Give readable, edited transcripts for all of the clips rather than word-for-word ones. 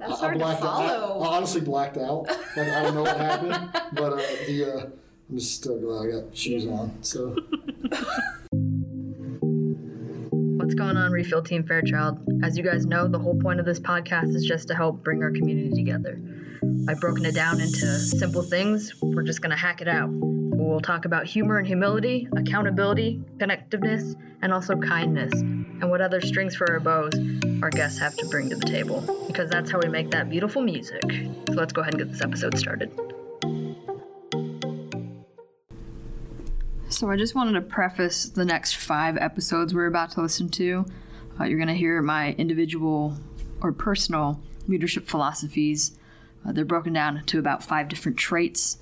That's hard to follow. I honestly blacked out. Like, I don't know what happened, but I'm just still glad I got shoes on. So. What's going on, Refill Team Fairchild? As you guys know, the whole point of this podcast is just to help bring our community together. I've broken it down into simple things. We're just going to hack it out. We'll talk about humor and humility, accountability, connectiveness, and also kindness, and what other strings for our bows our guests have to bring to the table, because that's how we make that beautiful music. So let's go ahead and get this episode started. So I just wanted to preface the next 5 episodes we're about to listen to. You're going to hear my individual or personal leadership philosophies. They're broken down to about 5 different traits.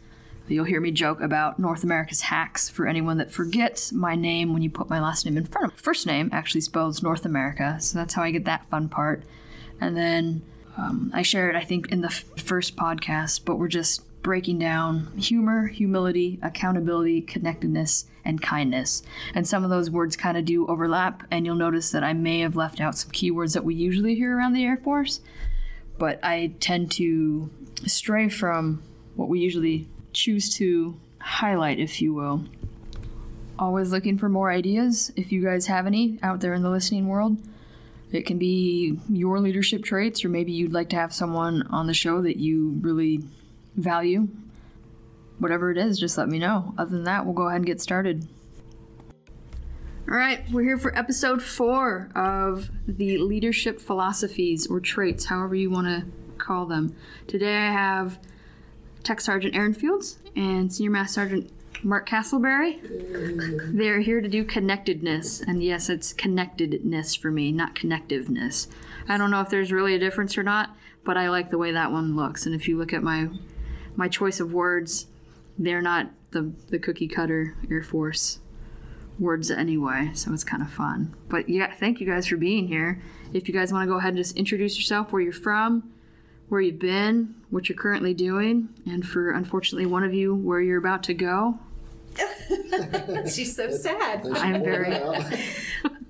You'll hear me joke about North America's hacks for anyone that forgets my name when you put my last name in front of me. First name actually spells North America, so that's how I get that fun part. And then I shared, I think, in the first podcast, but we're just breaking down humor, humility, accountability, connectedness, and kindness. And some of those words kind of do overlap, and you'll notice that I may have left out some keywords that we usually hear around the Air Force, but I tend to stray from what we usually choose to highlight, if you will. Always looking for more ideas, if you guys have any out there in the listening world. It can be your leadership traits, or maybe you'd like to have someone on the show that you really value. Whatever it is, just let me know. Other than that, we'll go ahead and get started. All right, we're here for episode 4 of the leadership philosophies or traits, however you want to call them. Today I have Tech Sergeant Aaron Fields and Senior Master Sergeant Mark Castleberry. They're here to do connectedness. And yes, it's connectedness for me, not connectiveness. I don't know if there's really a difference or not, but I like the way that one looks. And if you look at my choice of words, they're not the cookie cutter Air Force words anyway, so it's kind of fun. But yeah, thank you guys for being here. If you guys want to go ahead and just introduce yourself, where you're from, where you've been, what you're currently doing, and for, unfortunately, one of you, where you're about to go. She's so sad. I'm very...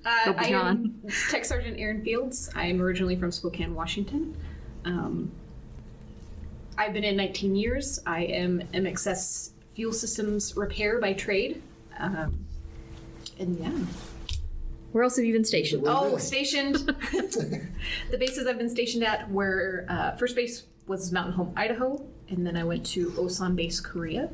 I am Tech Sergeant Aaron Fields. I am originally from Spokane, Washington. I've been in 19 years. I am MXS Fuel Systems Repair by trade. And yeah. Where else have you been stationed? Stationed. The bases I've been stationed at were first base was Mountain Home, Idaho, and then I went to Osan Base, Korea.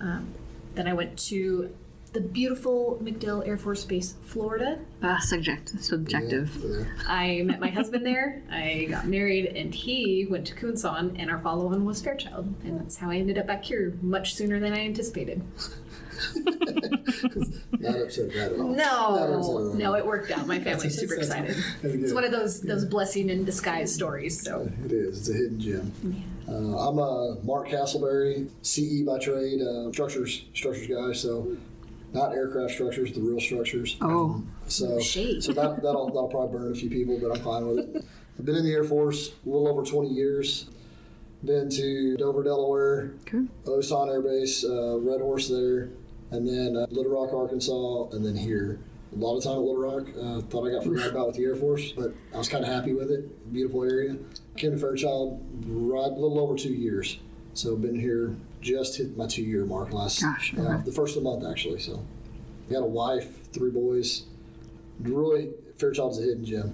Then I went to the beautiful MacDill Air Force Base, Florida. Subjective. Yeah. I met my husband there. I got married, and he went to Kunsan, and our follow-on was Fairchild, and that's how I ended up back here much sooner than I anticipated. Not upset that at all. No, it worked out. My family's super excited. It's one of those blessing in disguise stories. So it is. It's a hidden gem. Yeah. I'm Mark Castleberry, CE by trade, structures guy. So not aircraft structures, the real structures. So that'll probably burn a few people, but I'm fine with it. I've been in the Air Force a little over 20 years. Been to Dover, Delaware, Osan Air Base, Red Horse there. And then Little Rock, Arkansas, and then here. A lot of time at Little Rock. Thought I got forgotten about with the Air Force, but I was kind of happy with it. Beautiful area. Came to Fairchild right a little over 2 years. So been here, just hit my 2-year mark the first of the month, actually. So got a wife, 3 boys. Really, Fairchild's a hidden gem.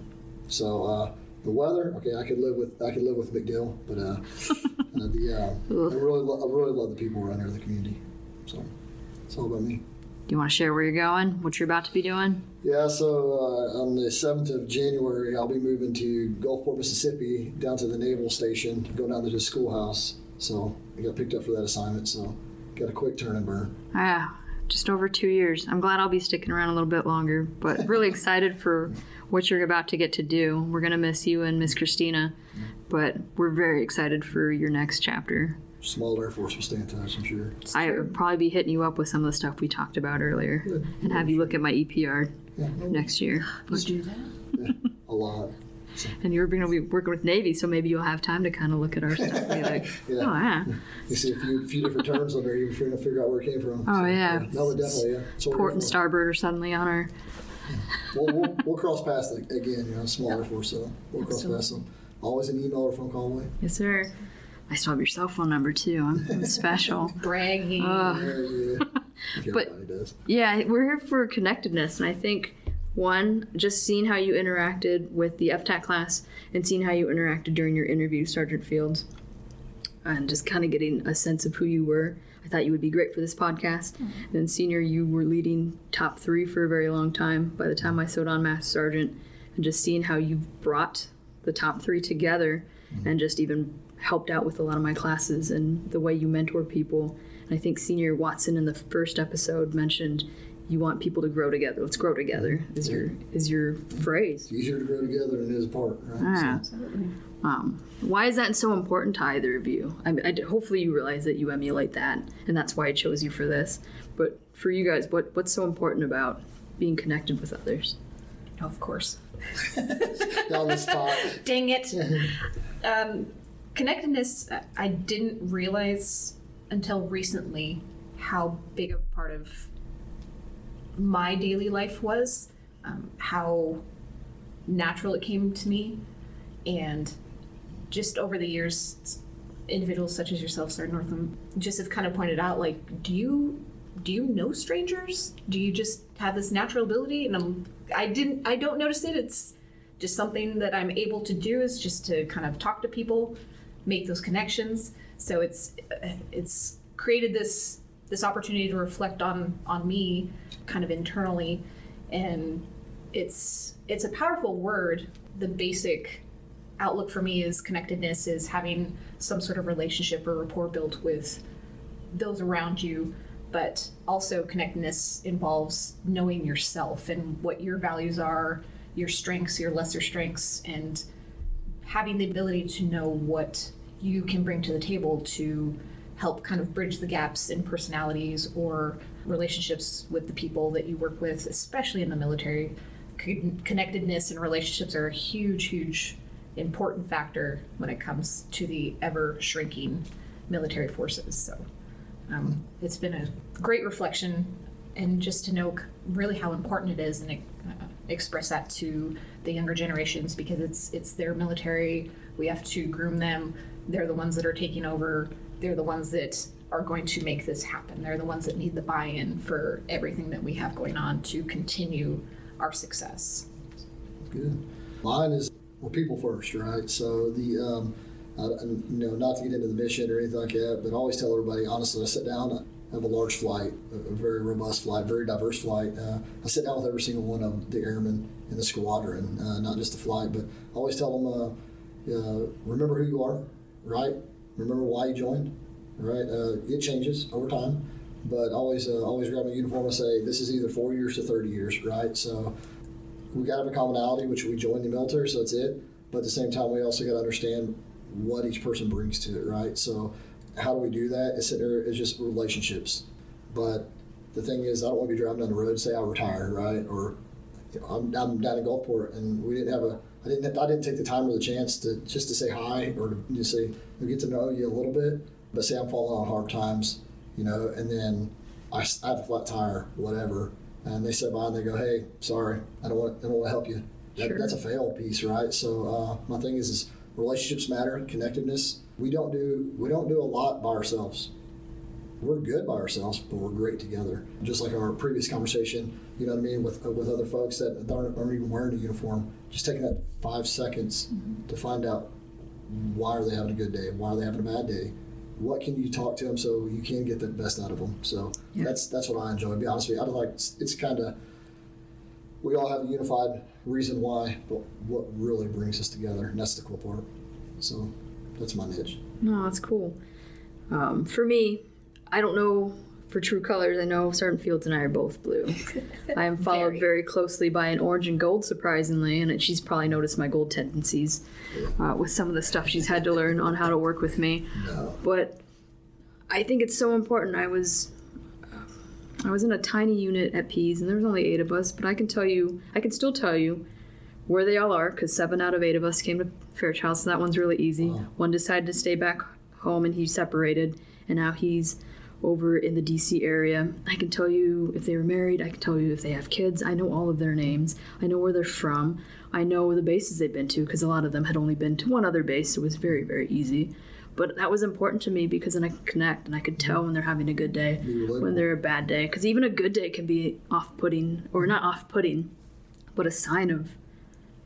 So the weather, okay, I could live with MacDill, but I really love the people around here, the community. So. It's all about me. Do you want to share where you're going, what you're about to be doing? Yeah, so on the 7th of January, I'll be moving to Gulfport, Mississippi, down to the Naval Station, go down to the schoolhouse. So I got picked up for that assignment, so got a quick turn and burn. Yeah, just over 2 years. I'm glad I'll be sticking around a little bit longer, but really excited for what you're about to get to do. We're going to miss you and Miss Christina, but we're very excited for your next chapter. Small Air Force will stay in touch, I'm sure. I would probably be hitting you up with some of the stuff we talked about earlier and have you look at my EPR next year. Let's do that. Yeah, a lot. So. And you're going to be working with Navy, so maybe you'll have time to kind of look at our stuff and be like, You see a few different terms on there, you're trying to figure out where it came from. No, definitely, Port and Starboard are suddenly on our... We'll cross paths again, Small Air Force, so we'll cross paths them. Always an email or phone call away. Yes, sir. I still have your cell phone number, too. I'm special. Bragging. Yeah. But, does. Yeah, we're here for connectedness. And I think, one, just seeing how you interacted with the FTAC class and seeing how you interacted during your interview, Sergeant Fields, and just kind of getting a sense of who you were. I thought you would be great for this podcast. Mm-hmm. And then, Senior, you were leading top 3 for a very long time. By the time I sewed on Master Sergeant, and just seeing how you've brought the top 3 together, mm-hmm. and just even helped out with a lot of my classes and the way you mentor people. And I think Senior Watson in the first episode mentioned you want people to grow together. Let's grow together is your phrase. It's easier to grow together than it is apart, right? Yeah, absolutely. Why is that so important to either of you? I mean, hopefully you realize that you emulate that, and that's why I chose you for this. But for you guys, what's so important about being connected with others? Oh, of course. On the spot. Dang it. Connectedness, I didn't realize until recently how big a part of my daily life was, how natural it came to me. And just over the years, individuals such as yourself, Sergeant Northam, just have kind of pointed out, like, do you know strangers? Do you just have this natural ability? And I don't notice it. It's just something that I'm able to do, is just to kind of talk to people, make those connections. So it's created this opportunity to reflect on me kind of internally, and it's a powerful word. The basic outlook for me is connectedness is having some sort of relationship or rapport built with those around you, but also connectedness involves knowing yourself and what your values are, your strengths, your lesser strengths, and having the ability to know what you can bring to the table to help kind of bridge the gaps in personalities or relationships with the people that you work with, especially in the military. Connectedness and relationships are a huge, huge important factor when it comes to the ever-shrinking military forces. So it's been a great reflection, and just to know really how important it is, and express that to the younger generations, because it's their military. We have to groom them. They're the ones that are taking over. They're the ones that are going to make this happen. They're the ones that need the buy-in for everything that we have going on to continue our success. Good. Mine is, we're people first, right? So the not to get into the mission or anything like that, but I always tell everybody, honestly, I sit down, I have a large flight, a very robust flight, very diverse flight. I sit down with every single one of them, the airmen in the squadron, not just the flight, but I always tell them, remember who you are, right? Remember why you joined, right? It changes over time, but always grab my uniform and say, this is either 4 years to 30 years, right? So we got to have a commonality, which we joined the military, so that's it. But at the same time, we also got to understand what each person brings to it, right? So how do we do that? It's just relationships. But the thing is, I don't want to be driving down the road and say I retired, right? Or I'm down in Gulfport, and we didn't have a... I didn't take the time or the chance to say hi, or to just say, get to know you a little bit, but say I'm falling on hard times, and then I have a flat tire, whatever, and they sit by and they go, hey, sorry, I don't want to help you. Sure. That's a fail piece, right? So my thing is relationships matter, connectedness. We don't do a lot by ourselves. We're good by ourselves, but we're great together. Just like our previous conversation, you know what I mean, with other folks that aren't even wearing a uniform, just taking that 5 seconds mm-hmm. to find out, why are they having a good day? Why are they having a bad day? What can you talk to them so you can get the best out of them? So yeah. That's what I enjoy. To be honest with you, it's kind of, we all have a unified reason why, but what really brings us together, and that's the cool part. So that's my niche. No, that's cool. For me, I don't know for true colors. I know Sergeant Fields and I are both blue. I am followed very closely by an orange and gold, surprisingly, and she's probably noticed my gold tendencies with some of the stuff she's had to learn on how to work with me. No. But I think it's so important. I was in a tiny unit at Pease, and there was only 8 of us, but I can still tell you where they all are, because 7 out of 8 of us came to Fairchild, so that one's really easy. Wow. One decided to stay back home, and he separated, and now he's over in the D.C. area. I can tell you if they were married. I can tell you if they have kids. I know all of their names. I know where they're from. I know the bases they've been to because a lot of them had only been to one other base, so it was very, very easy. But that was important to me because then I could connect and I could tell when they're having a good day, when they're a bad day. Because even a good day can be off-putting, or not off-putting, but a sign of,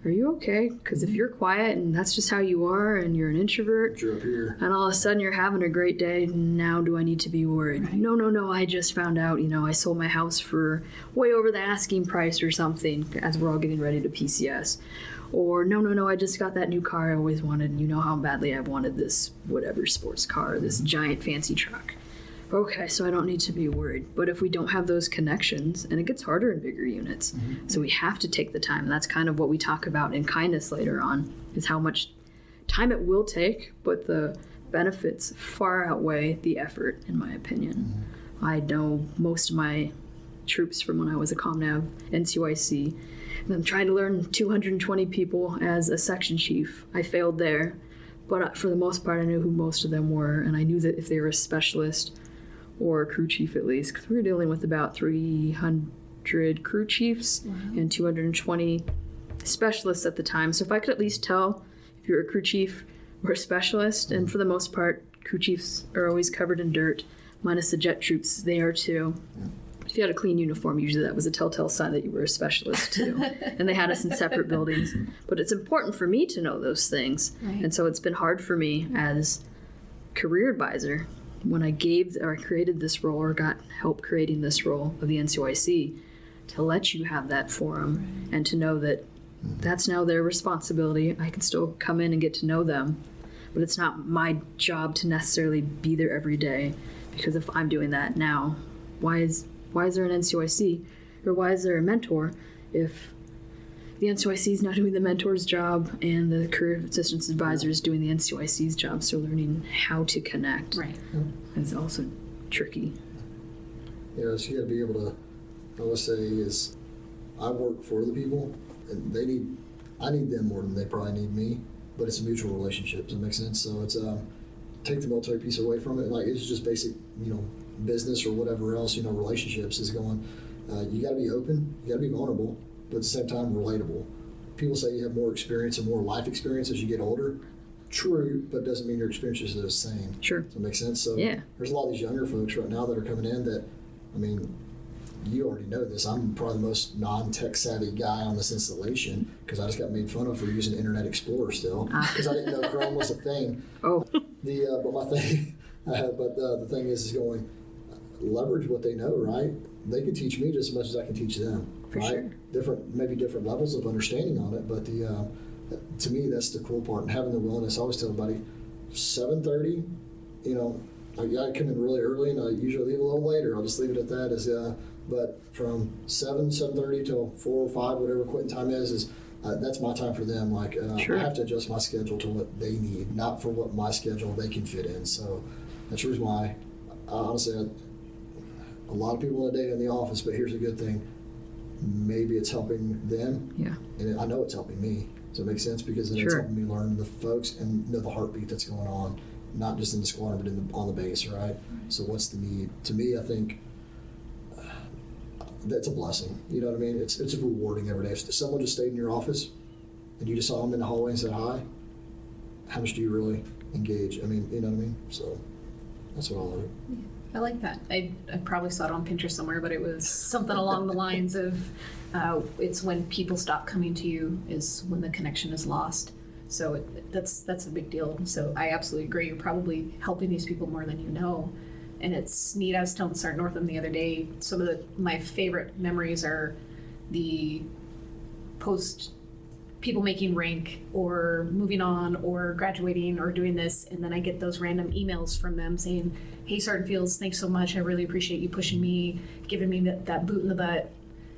are you okay? Because if you're quiet and that's just how you are and you're an introvert, you're up here, and all of a sudden you're having a great day, now do I need to be worried? Right. No, I just found out, I sold my house for way over the asking price or something as we're all getting ready to PCS. Or, no, I just got that new car I always wanted, and you know how badly I've wanted this whatever sports car, this giant fancy truck. Okay, so I don't need to be worried. But if we don't have those connections, and it gets harder in bigger units, so we have to take the time. And that's kind of what we talk about in kindness later on, is how much time it will take, but the benefits far outweigh the effort, in my opinion. Mm-hmm. I know most of my troops from when I was a ComNav, NCYC, and I'm trying to learn 220 people as a section chief. I failed there, but for the most part, I knew who most of them were, and I knew that if they were a specialist or a crew chief at least, because we were dealing with about 300 crew chiefs and 220 specialists at the time. So if I could at least tell if you're a crew chief or a specialist, and for the most part, crew chiefs are always covered in dirt, minus the jet troops, they are too. Yeah. If you had a clean uniform, usually that was a telltale sign that you were a specialist too. And they had us in separate buildings. But it's important for me to know those things. Right. And so it's been hard for me as career advisor when I gave or created this role or got help creating this role of the NCYC to let you have that forum and to know that that's now their responsibility. I can still come in and get to know them, but it's not my job to necessarily be there every day, because if I'm doing that now, why is there an NCYC, or why is there a mentor if the NCYC is not doing the mentor's job and the career assistance advisor is doing the NCYC's job? So learning how to connect is also tricky. So you got to be able to, I would say, is I work for the people, and I need them more than they probably need me, but it's a mutual relationship. Does that make sense? So it's take the military piece away from it. Like, it's just basic, business or whatever else, relationships is going. You got to be open, you got to be vulnerable, but at the same time relatable. People say you have more experience and more life experience as you get older. True, but it doesn't mean your experiences are the same. Sure. Does that make sense? So there's a lot of these younger folks right now that are coming in that, you already know this. I'm probably the most non-tech savvy guy on this installation because I just got made fun of for using Internet Explorer still because I didn't know Chrome was a thing. Oh. The thing is going, leverage what they know, right? They can teach me just as much as I can teach them, for right? Sure. Maybe different levels of understanding on it, but to me, that's the cool part. And having the willingness, I always tell everybody, 7:30, I gotta come in really early, and I usually leave a little later. I'll just leave it at that. But from 7:30 till 4 or 5, whatever quitting time is that's my time for them. Like sure. I have to adjust my schedule to what they need, not for what my schedule they can fit in. So that's the reason why, honestly, a lot of people in a day in the office, but here's a good thing. Maybe it's helping them. Yeah. And I know it's helping me. Does that make sense? Because then it's helping me learn the folks and know the heartbeat that's going on, not just in the squadron, but on the base, right? So what's the need? To me, I think that's a blessing. You know what I mean? It's rewarding every day. If someone just stayed in your office and you just saw them in the hallway and said hi, how much do you really engage? You know what I mean? So that's what I love. Yeah. I like that. I probably saw it on Pinterest somewhere, but it was something along the lines of it's when people stop coming to you is when the connection is lost. So that's a big deal. So I absolutely agree. You're probably helping these people more than you know. And it's neat. I was telling Sergeant Northam the other day, some of my favorite memories are the post people making rank or moving on or graduating or doing this, and then I get those random emails from them saying, hey, Sergeant Fields, thanks so much. I really appreciate you pushing me, giving me that boot in the butt,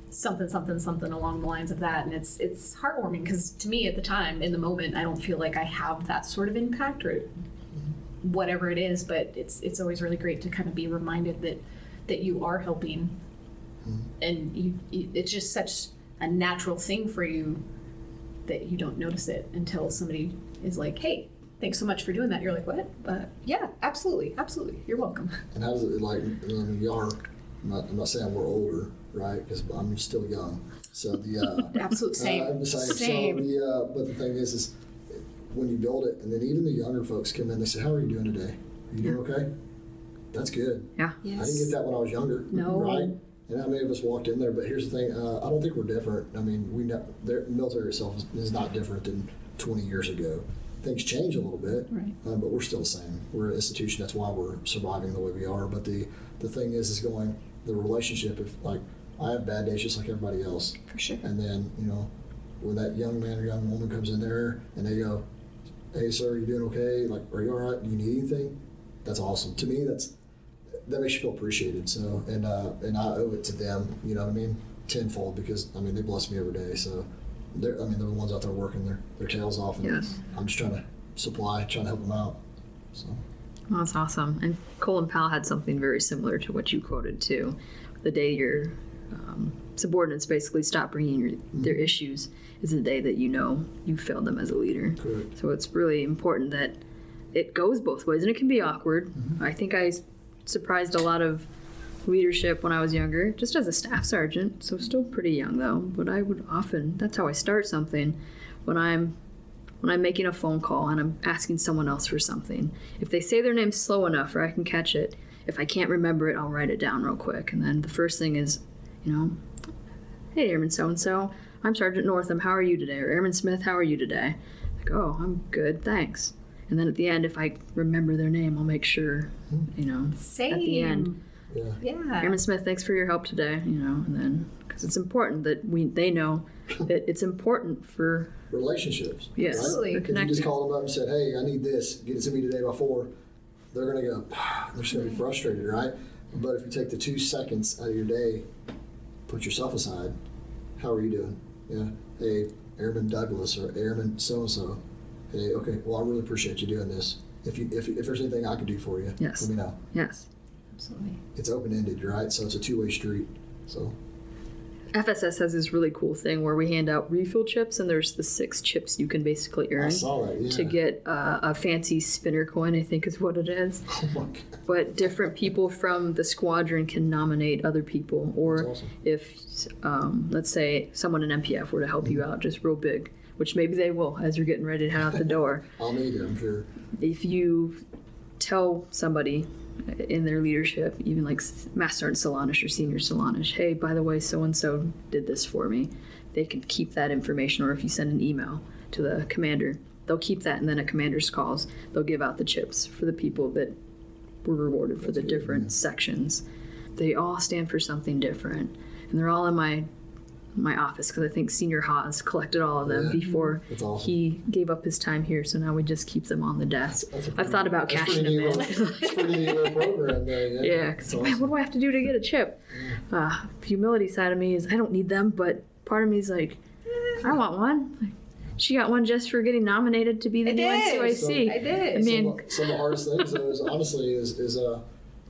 something along the lines of that. And it's heartwarming because to me at the time, in the moment, I don't feel like I have that sort of impact or whatever it is, but it's always really great to kind of be reminded that you are helping. Mm-hmm. And it's just such a natural thing for you that you don't notice it until somebody is like, hey, thanks so much for doing that. You're like, what? But yeah, absolutely, absolutely. You're welcome. And how does it, like, y'all are, I'm not saying we're older, right? Because I'm still young. So the absolute same. I'm the same. Same. So but the thing is when you build it, and then even the younger folks come in, they say, how are you doing today? Are you doing okay? That's good. Yeah. Yes. I didn't get that when I was younger. No. Right? And how many of us walked in there? But here's the thing. I don't think we're different. I mean, their military itself is not different than 20 years ago. Things change a little bit, right. But we're still the same. We're an institution. That's why we're surviving the way we are. But the thing is going, the relationship of, like, I have bad days just like everybody else. For sure. And then, you know, when that young man or young woman comes in there and they go, hey, sir, you doing okay? Like, are you all right? Do you need anything? That's awesome. To me, that makes you feel appreciated. So, and I owe it to them, you know what I mean, tenfold, because, I mean, they bless me every day. So, they're the ones out there working their tails off. And yes. I'm just trying to help them out. So. Well, that's awesome. And Colin Powell had something very similar to what you quoted, too. The day your subordinates basically stop bringing their issues is the day that you know you failed them as a leader. Correct. So it's really important that it goes both ways, and it can be awkward. Mm-hmm. I think I surprised a lot of leadership when I was younger, just as a staff sergeant, so still pretty young though, but I would often, that's how I start something, when I'm making a phone call and I'm asking someone else for something. If they say their name slow enough or I can catch it, if I can't remember it, I'll write it down real quick. And then the first thing is, you know, hey, Airman so-and-so, I'm Sergeant Northam, how are you today? Or Airman Smith, how are you today? Like, oh, I'm good, thanks. And then at the end, if I remember their name, I'll make sure, you know, same. At the end. Yeah. Airman Smith, thanks for your help today, you know, and then, because it's important that they know that it's important for relationships. Yes. Right? Absolutely. If you just call them up and said, hey, I need this, get it to me today by 4, they're going to go, they're just going to be frustrated, right? But if you take the 2 seconds out of your day, put yourself aside, how are you doing? Yeah. Hey, Airman Douglas or Airman so-and-so. Hey, okay, well, I really appreciate you doing this. If there's anything I can do for you, yes. Let me know. Yes, absolutely. It's open-ended, right? So it's a two-way street. So FSS has this really cool thing where we hand out refill chips, and there's the 6 chips you can basically earn to get a fancy spinner coin, I think is what it is. Oh my God. But different people from the squadron can nominate other people, or that's awesome. If, let's say, someone in MPF were to help you out just real big, which maybe they will as you're getting ready to head out the door. I'll need it, I'm sure. If you tell somebody in their leadership, even like Master Sergeant Solanish or Senior Solanish, hey, by the way, so-and-so did this for me, they can keep that information. Or if you send an email to the commander, they'll keep that, and then at commander's calls, they'll give out the chips for the people that were rewarded for the different sections. They all stand for something different, and they're all in my office, because I think Senior Haas collected all of them before he gave up his time here, so now we just keep them on the desk. I've thought about cashing them in. That's pretty neat program there, yeah. Yeah, man, what do I have to do to get a chip? Humility side of me is, I don't need them, but part of me is like, I want one. Like, she got one just for getting nominated to be the new NCOAC. I did. I mean, some of the hardest things, though, is honestly,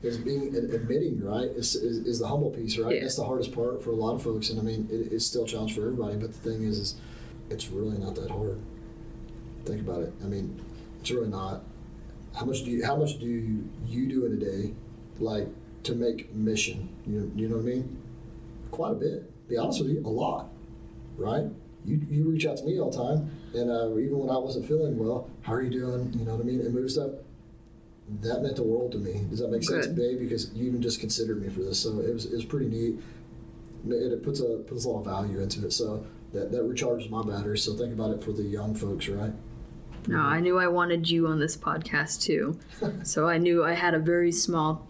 is being admitting, right? Is the humble piece, right? Yeah. That's the hardest part for a lot of folks, and I mean, it's still a challenge for everybody. But the thing is it's really not that hard. Think about it. I mean, it's really not. How much do you do in a day, like to make mission? You know what I mean? Quite a bit. Be honest with you, a lot, right? You reach out to me all the time, and even when I wasn't feeling well, how are you doing? You know what I mean? It moves up. That meant the world to me. Does that make sense, babe? Because you even just considered me for this, so it was pretty neat. It puts a lot of value into it, so that recharges my battery. So think about it for the young folks, right? No, I knew I wanted you on this podcast too, so I knew I had a very small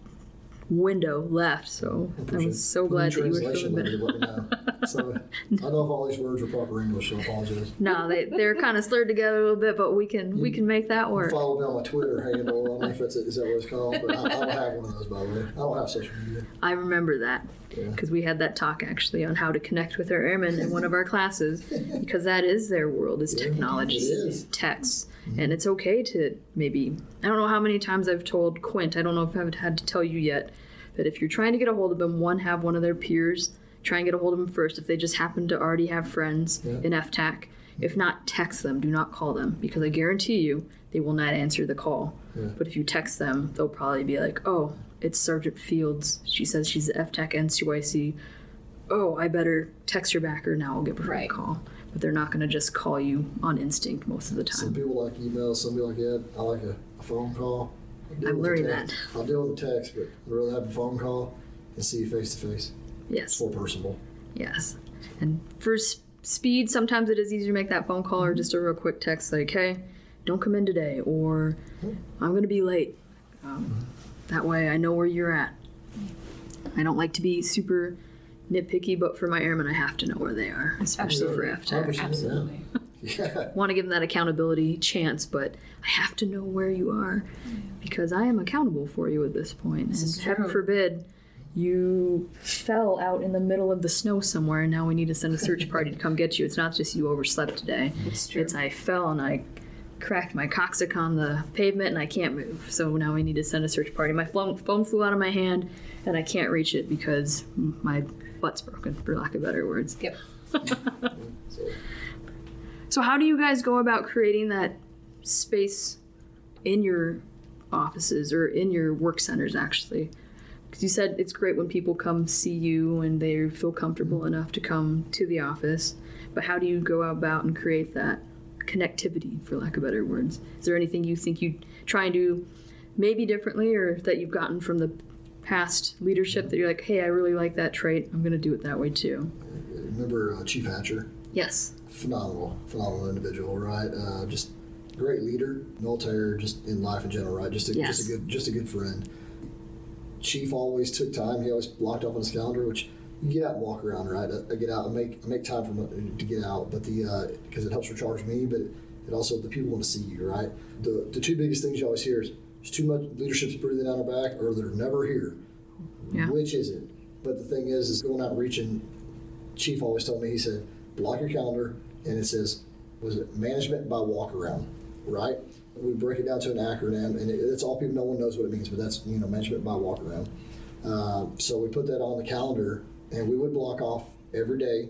window left. So I was so glad that you were feeling it. So I don't know if all these words are proper English, so I apologize. No, they're kind of slurred together a little bit, but we can make that work. Follow me on my Twitter handle. I don't know if is that what it's called, but I don't have one of those, by the way. I don't have social media. I remember that because we had that talk actually on how to connect with our airmen in one of our classes, because that is their world, is technology, is texts. And it's okay to maybe, I don't know how many times I've told Quint, I don't know if I've had to tell you yet, that if you're trying to get a hold of them, have one of their peers try and get a hold of them first. If they just happen to already have friends in FTAC, If not, text them. Do not call them, because I guarantee you they will not answer the call. Yeah. But if you text them, they'll probably be like, oh, it's Sergeant Fields. She says she's FTech NCYC. Oh, I better text her back or now I'll give her a call. But they're not going to just call you on instinct most of the time. Some people like emails, some people like it. I like a phone call. I'm learning that. I'll deal with the text, but I'd rather have a phone call and see you face to face. Yes. It's more personal. Yes. And for speed, sometimes it is easier to make that phone call or just a real quick text like, hey, don't come in today, or I'm going to be late. That way I know where you're at. I don't like to be super nitpicky, but for my airmen, I have to know where they are, especially for FTAC. Absolutely. Yeah. Want to give them that accountability chance, but I have to know where you are because I am accountable for you at this point. This and heaven forbid you fell out in the middle of the snow somewhere and now we need to send a search party to come get you. It's not just you overslept today. It's true. It's I fell and I cracked my coccyx on the pavement and I can't move. So now we need to send a search party. My phone flew out of my hand and I can't reach it because my butt's broken, for lack of better words. Yep. So how do you guys go about creating that space in your offices or in your work centers, actually? Because you said it's great when people come see you and they feel comfortable enough to come to the office. But how do you go about and create that connectivity, for lack of better words? Is there anything you think you try and do maybe differently or that you've gotten from the past leadership that you're like, hey, I really like that trait. I'm going to do it that way, too. Remember Chief Hatcher? Yes. Phenomenal individual, right? Just great leader, military, just in life in general, right? Just a good friend. Chief always took time. He always blocked off on his calendar, which you get out and walk around, right? I get out and make time for to get out, but because it helps recharge me, but it also the people want to see you, right? The two biggest things you always hear is there's too much leadership's breathing down our back, or they're never here. Yeah. Which is it? But the thing is going out reaching. Chief always told me, he said, block your calendar, and it says, was it management by walk around, right? We break it down to an acronym, and it's all people, no one knows what it means, but that's, management by walk around. So we put that on the calendar, and we would block off every day,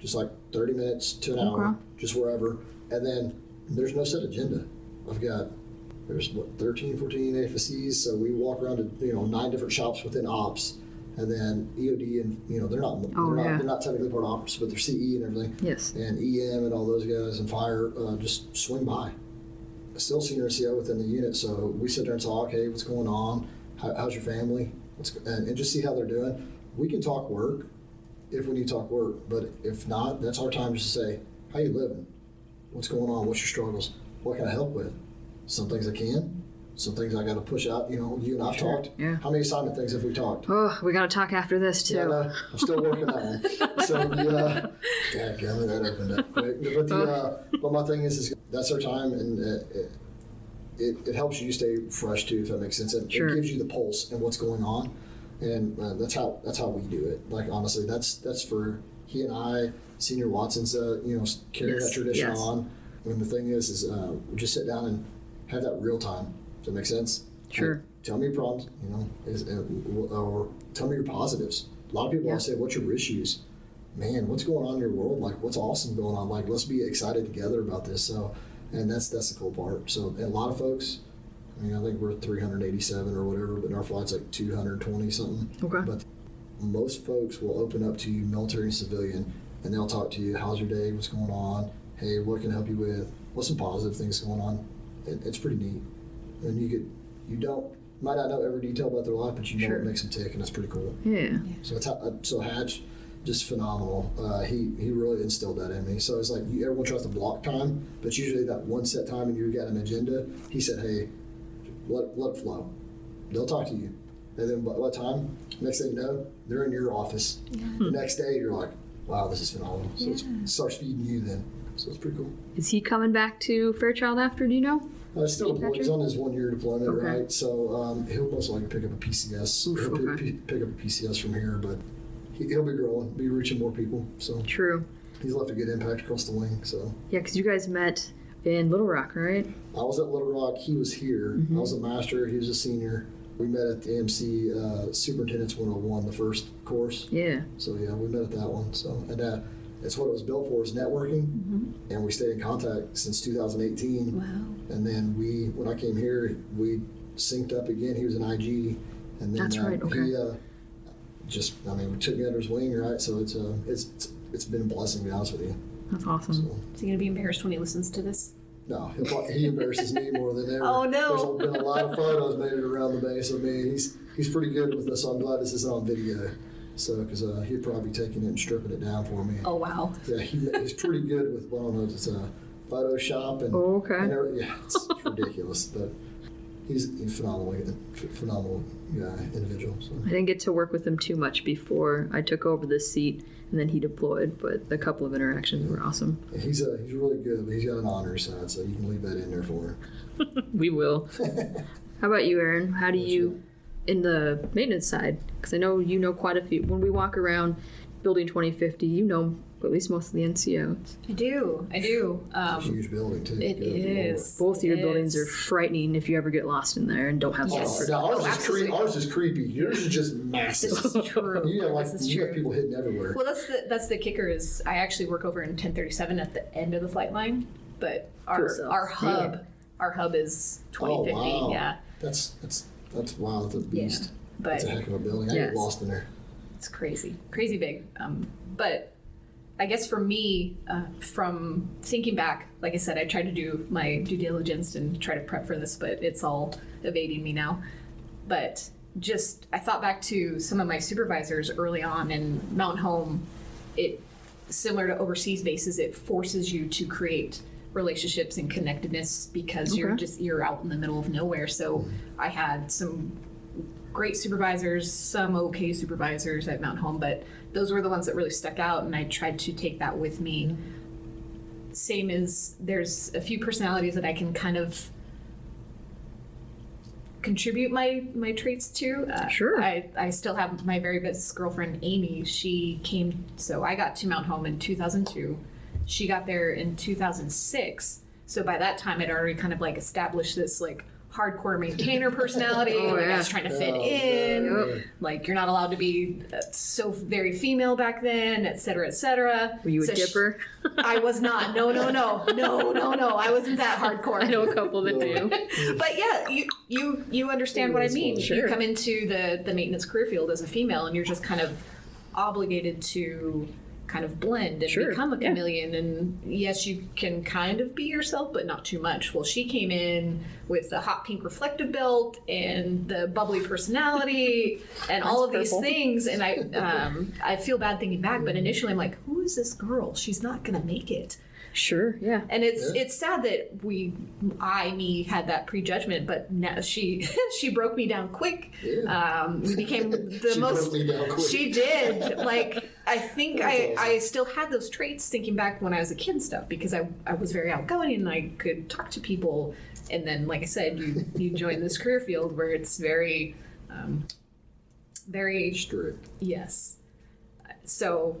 just like 30 minutes to an hour, just wherever. And then there's no set agenda. I've got, there's 13, 14 AFSCs, so we walk around to, 9 different shops within ops. And then EOD, and they're not technically part of ops, but they're CE and everything. Yes. And EM and all those guys and fire just swing by. Still senior CO within the unit, so we sit there and talk. Hey, what's going on? How's your family? And just see how they're doing. We can talk work if we need to talk work, but if not, that's our time just to say, how you living? What's going on? What's your struggles? What can I help with? Some things I can. Some things I got to push out. You and I've talked. Yeah. How many assignment things have we talked? Oh, we got to talk after this, too. Yeah, no, I'm still working on it. So, dadgummit, that opened up quick. But my thing is that's our time, and it helps you stay fresh, too, if that makes sense. It gives you the pulse and what's going on, and that's how we do it. Like, honestly, that's for he and I, Senior Watson's, carrying that tradition on. And the thing is we just sit down and have that real time. Does that make sense? Sure. Like, tell me your problems, or tell me your positives. A lot of people always say, what's your issues? Man, what's going on in your world? Like, what's awesome going on? Like, let's be excited together about this. So, and that's the cool part. So, and a lot of folks, I think we're 387 or whatever, but in our flight's like 220 something. Okay. But most folks will open up to you, military and civilian, and they'll talk to you, how's your day? What's going on? Hey, what can I help you with? What's some positive things going on? It's pretty neat. And you might not know every detail about their life, but you know what makes them tick, and that's pretty cool. Yeah. So Hatch, just phenomenal. He really instilled that in me. So it's like everyone tries to block time, but usually that one set time, and you got an agenda. He said, "Hey, let it flow. They'll talk to you." And then by what time? Next thing you know, they're in your office. Yeah. The next day, you're like, "Wow, this is phenomenal." So it starts feeding you then. So it's pretty cool. Is he coming back to Fairchild after? Do you know? Still deployed. He's on his 1-year deployment, right? So he'll most likely pick up a PCS. Pick up a PCS from here, but he'll be growing, be reaching more people. So true. He's left a good impact across the wing. So yeah, because you guys met in Little Rock, right? I was at Little Rock. He was here. Mm-hmm. I was a master. He was a senior. We met at the MC Superintendent's 101, the first course. Yeah. So yeah, we met at that one. So and It's what it was built for, is networking, mm-hmm. and we stayed in contact since 2018. Wow. And then when I came here, we synced up again. He was an IG, and then that's right. Okay. He we took me under his wing, right? So it's been a blessing, to be honest with you. That's awesome. So, is he gonna be embarrassed when he listens to this? No, he embarrasses me more than ever. Oh no! There's been a lot of photos made around the base. I mean, he's pretty good with this. So I'm glad this is on video. So, because he'd probably be taking it and stripping it down for me. Oh, wow. Yeah, he's pretty good with, well, I don't know, it's Photoshop and... Oh, okay. And it's ridiculous, but he's a phenomenal individual. So. I didn't get to work with him too much before I took over this seat, and then he deployed, but a couple of interactions were awesome. Yeah, he's really good, but he's got an honor side, so you can leave that in there for him. We will. How about you, Aaron? How do you... in the maintenance side, because I know you know quite a few. When we walk around Building 2050, you know at least most of the NCOs. I do. It's a huge building, too. It is. Both of your buildings are frightening if you ever get lost in there and don't have lights. Ours is creepy. Yours is just massive. This is true. You have people hidden everywhere. Well, that's the kicker is I actually work over in 1037 at the end of the flight line, but our hub is 2050. Oh, wow. Yeah. That's wild. That's a beast. Yeah, that's a heck of a building. I get lost in there. It's crazy. Crazy big. But I guess for me, from thinking back, like I said, I tried to do my due diligence and try to prep for this, but it's all evading me now. But I thought back to some of my supervisors early on in Mountain Home. Similar to overseas bases, it forces you to create relationships and connectedness because you're out in the middle of nowhere. So I had some great supervisors, some okay supervisors at Mountain Home, but those were the ones that really stuck out, and I tried to take that with me. Mm-hmm. Same as there's a few personalities that I can kind of contribute my traits to. Sure. I still have my very best girlfriend, Amy. I got to Mountain Home in 2002. She got there in 2006, so by that time I'd already kind of like established this like hardcore maintainer personality. I was trying to fit in. Yeah. Like you're not allowed to be so very female back then, et cetera, et cetera. Were you a dipper? I was not. No. I wasn't that hardcore. I know a couple that do. But yeah, you understand what I mean. Sure. You come into the maintenance career field as a female, and you're just kind of obligated to kind of blend and become a chameleon, and yes, you can kind of be yourself, but not too much. Well, she came in with the hot pink reflective belt and the bubbly personality and all of these things, and I feel bad thinking back, but initially I'm like, who is this girl? She's not gonna make it. Sure, yeah. And it's sad that me had that prejudgment, but now she broke me down quick. Yeah. We became the she most... Broke me down quick. She did. Like, I think awesome. I still had those traits thinking back when I was a kid and stuff, because I was very outgoing and I could talk to people. And then, like I said, you join this career field where it's very... very... Strict. Yes. So...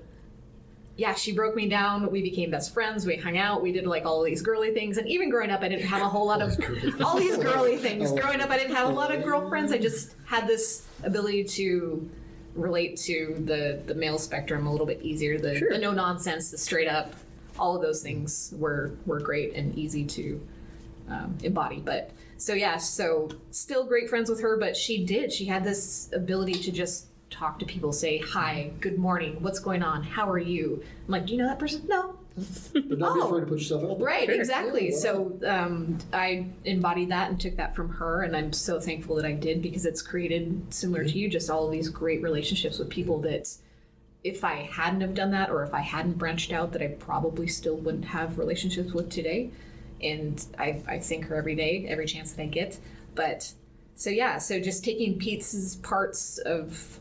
Yeah, she broke me down. We became best friends. We hung out. We did like all these girly things. And even growing up, I didn't have a whole lot of all these girly things. Growing up, I didn't have a lot of girlfriends. I just had this ability to relate to the male spectrum a little bit easier. The no nonsense, the straight up, all of those things were great and easy to embody. But so still great friends with her. But she had this ability to just talk to people, say hi, good morning, what's going on, how are you? I'm like, do you know that person? No. But don't be afraid to put yourself out there. Right, exactly. Yeah, wow. So I embodied that and took that from her, and I'm so thankful that I did, because it's created, similar to you, just all of these great relationships with people that if I hadn't have done that, or if I hadn't branched out, that I probably still wouldn't have relationships with today. And I thank her every day, every chance that I get. But... So just taking Pete's parts of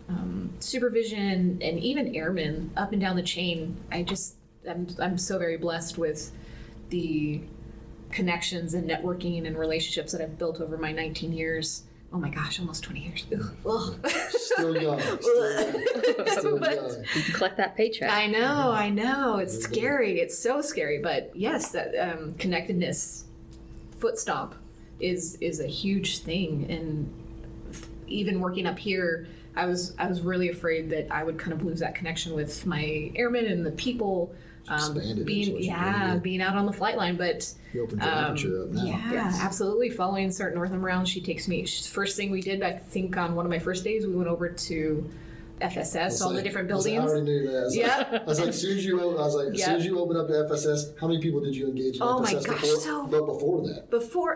supervision and even airmen up and down the chain, I'm so very blessed with the connections and networking and relationships that I've built over my 19 years. Oh my gosh, almost 20 years. Ugh. Still young. Still young. You can collect that paycheck. I know. It's scary. It's so scary. But yes, that connectedness, foot stomp, is a huge thing. And even working up here, I was really afraid that I would kind of lose that connection with my airmen and the people Expanded being out on the flight line, but you opened your aperture up now. Yeah, absolutely. Following certain Northam rounds, she takes me. First thing we did, I think, on one of my first days, we went over to FSS, all like, the different buildings. I already knew that. As soon as you open up to FSS, how many people did you engage in FSS before? So but before that? Before,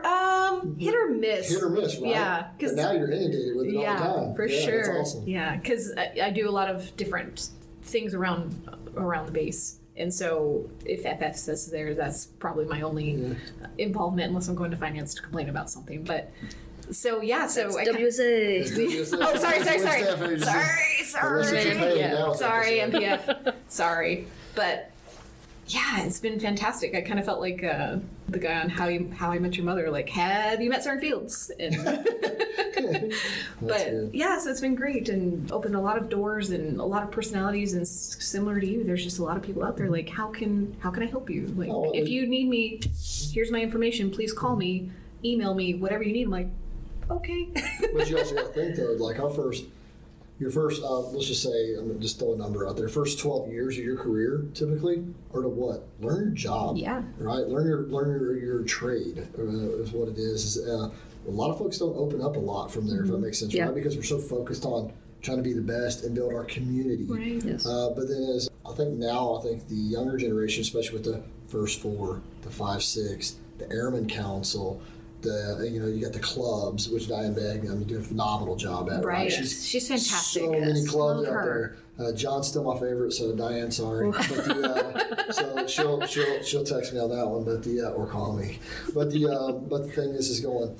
hit or miss. Hit or miss, right? Yeah. But now you're inundated with it all the time. For sure. That's awesome. Yeah, because I do a lot of different things around the base. And so if FSS is there, that's probably my only involvement, unless I'm going to finance to complain about something. But... So I WSA. Sorry, MPF. Sorry. But yeah, it's been fantastic. I kind of felt like the guy on How I Met Your Mother, like, have you met Sergeant Fields? And so it's been great and opened a lot of doors and a lot of personalities, and similar to you, there's just a lot of people out there like, how can I help you? Like, if you need me, here's my information, please call me, email me, whatever you need. I'm like, okay. But you also got to think, though, like your first, let's just say, I'm gonna just throw a number out there, first 12 years of your career, typically, are to what? Learn your job. Yeah. Right? Learn your trade is what it is. A lot of folks don't open up a lot from there, if that makes sense, right? Because we're so focused on trying to be the best and build our community. Right. Yes. But then as I think the younger generation, especially with the first 4, the 5, 6, the Airman Council, you got the clubs, which Diane Bagan, doing a phenomenal job at. Right. She's fantastic. So many clubs out there. John's still my favorite, so Diane, sorry. But so she'll text me on that one, but or call me. But the thing is going,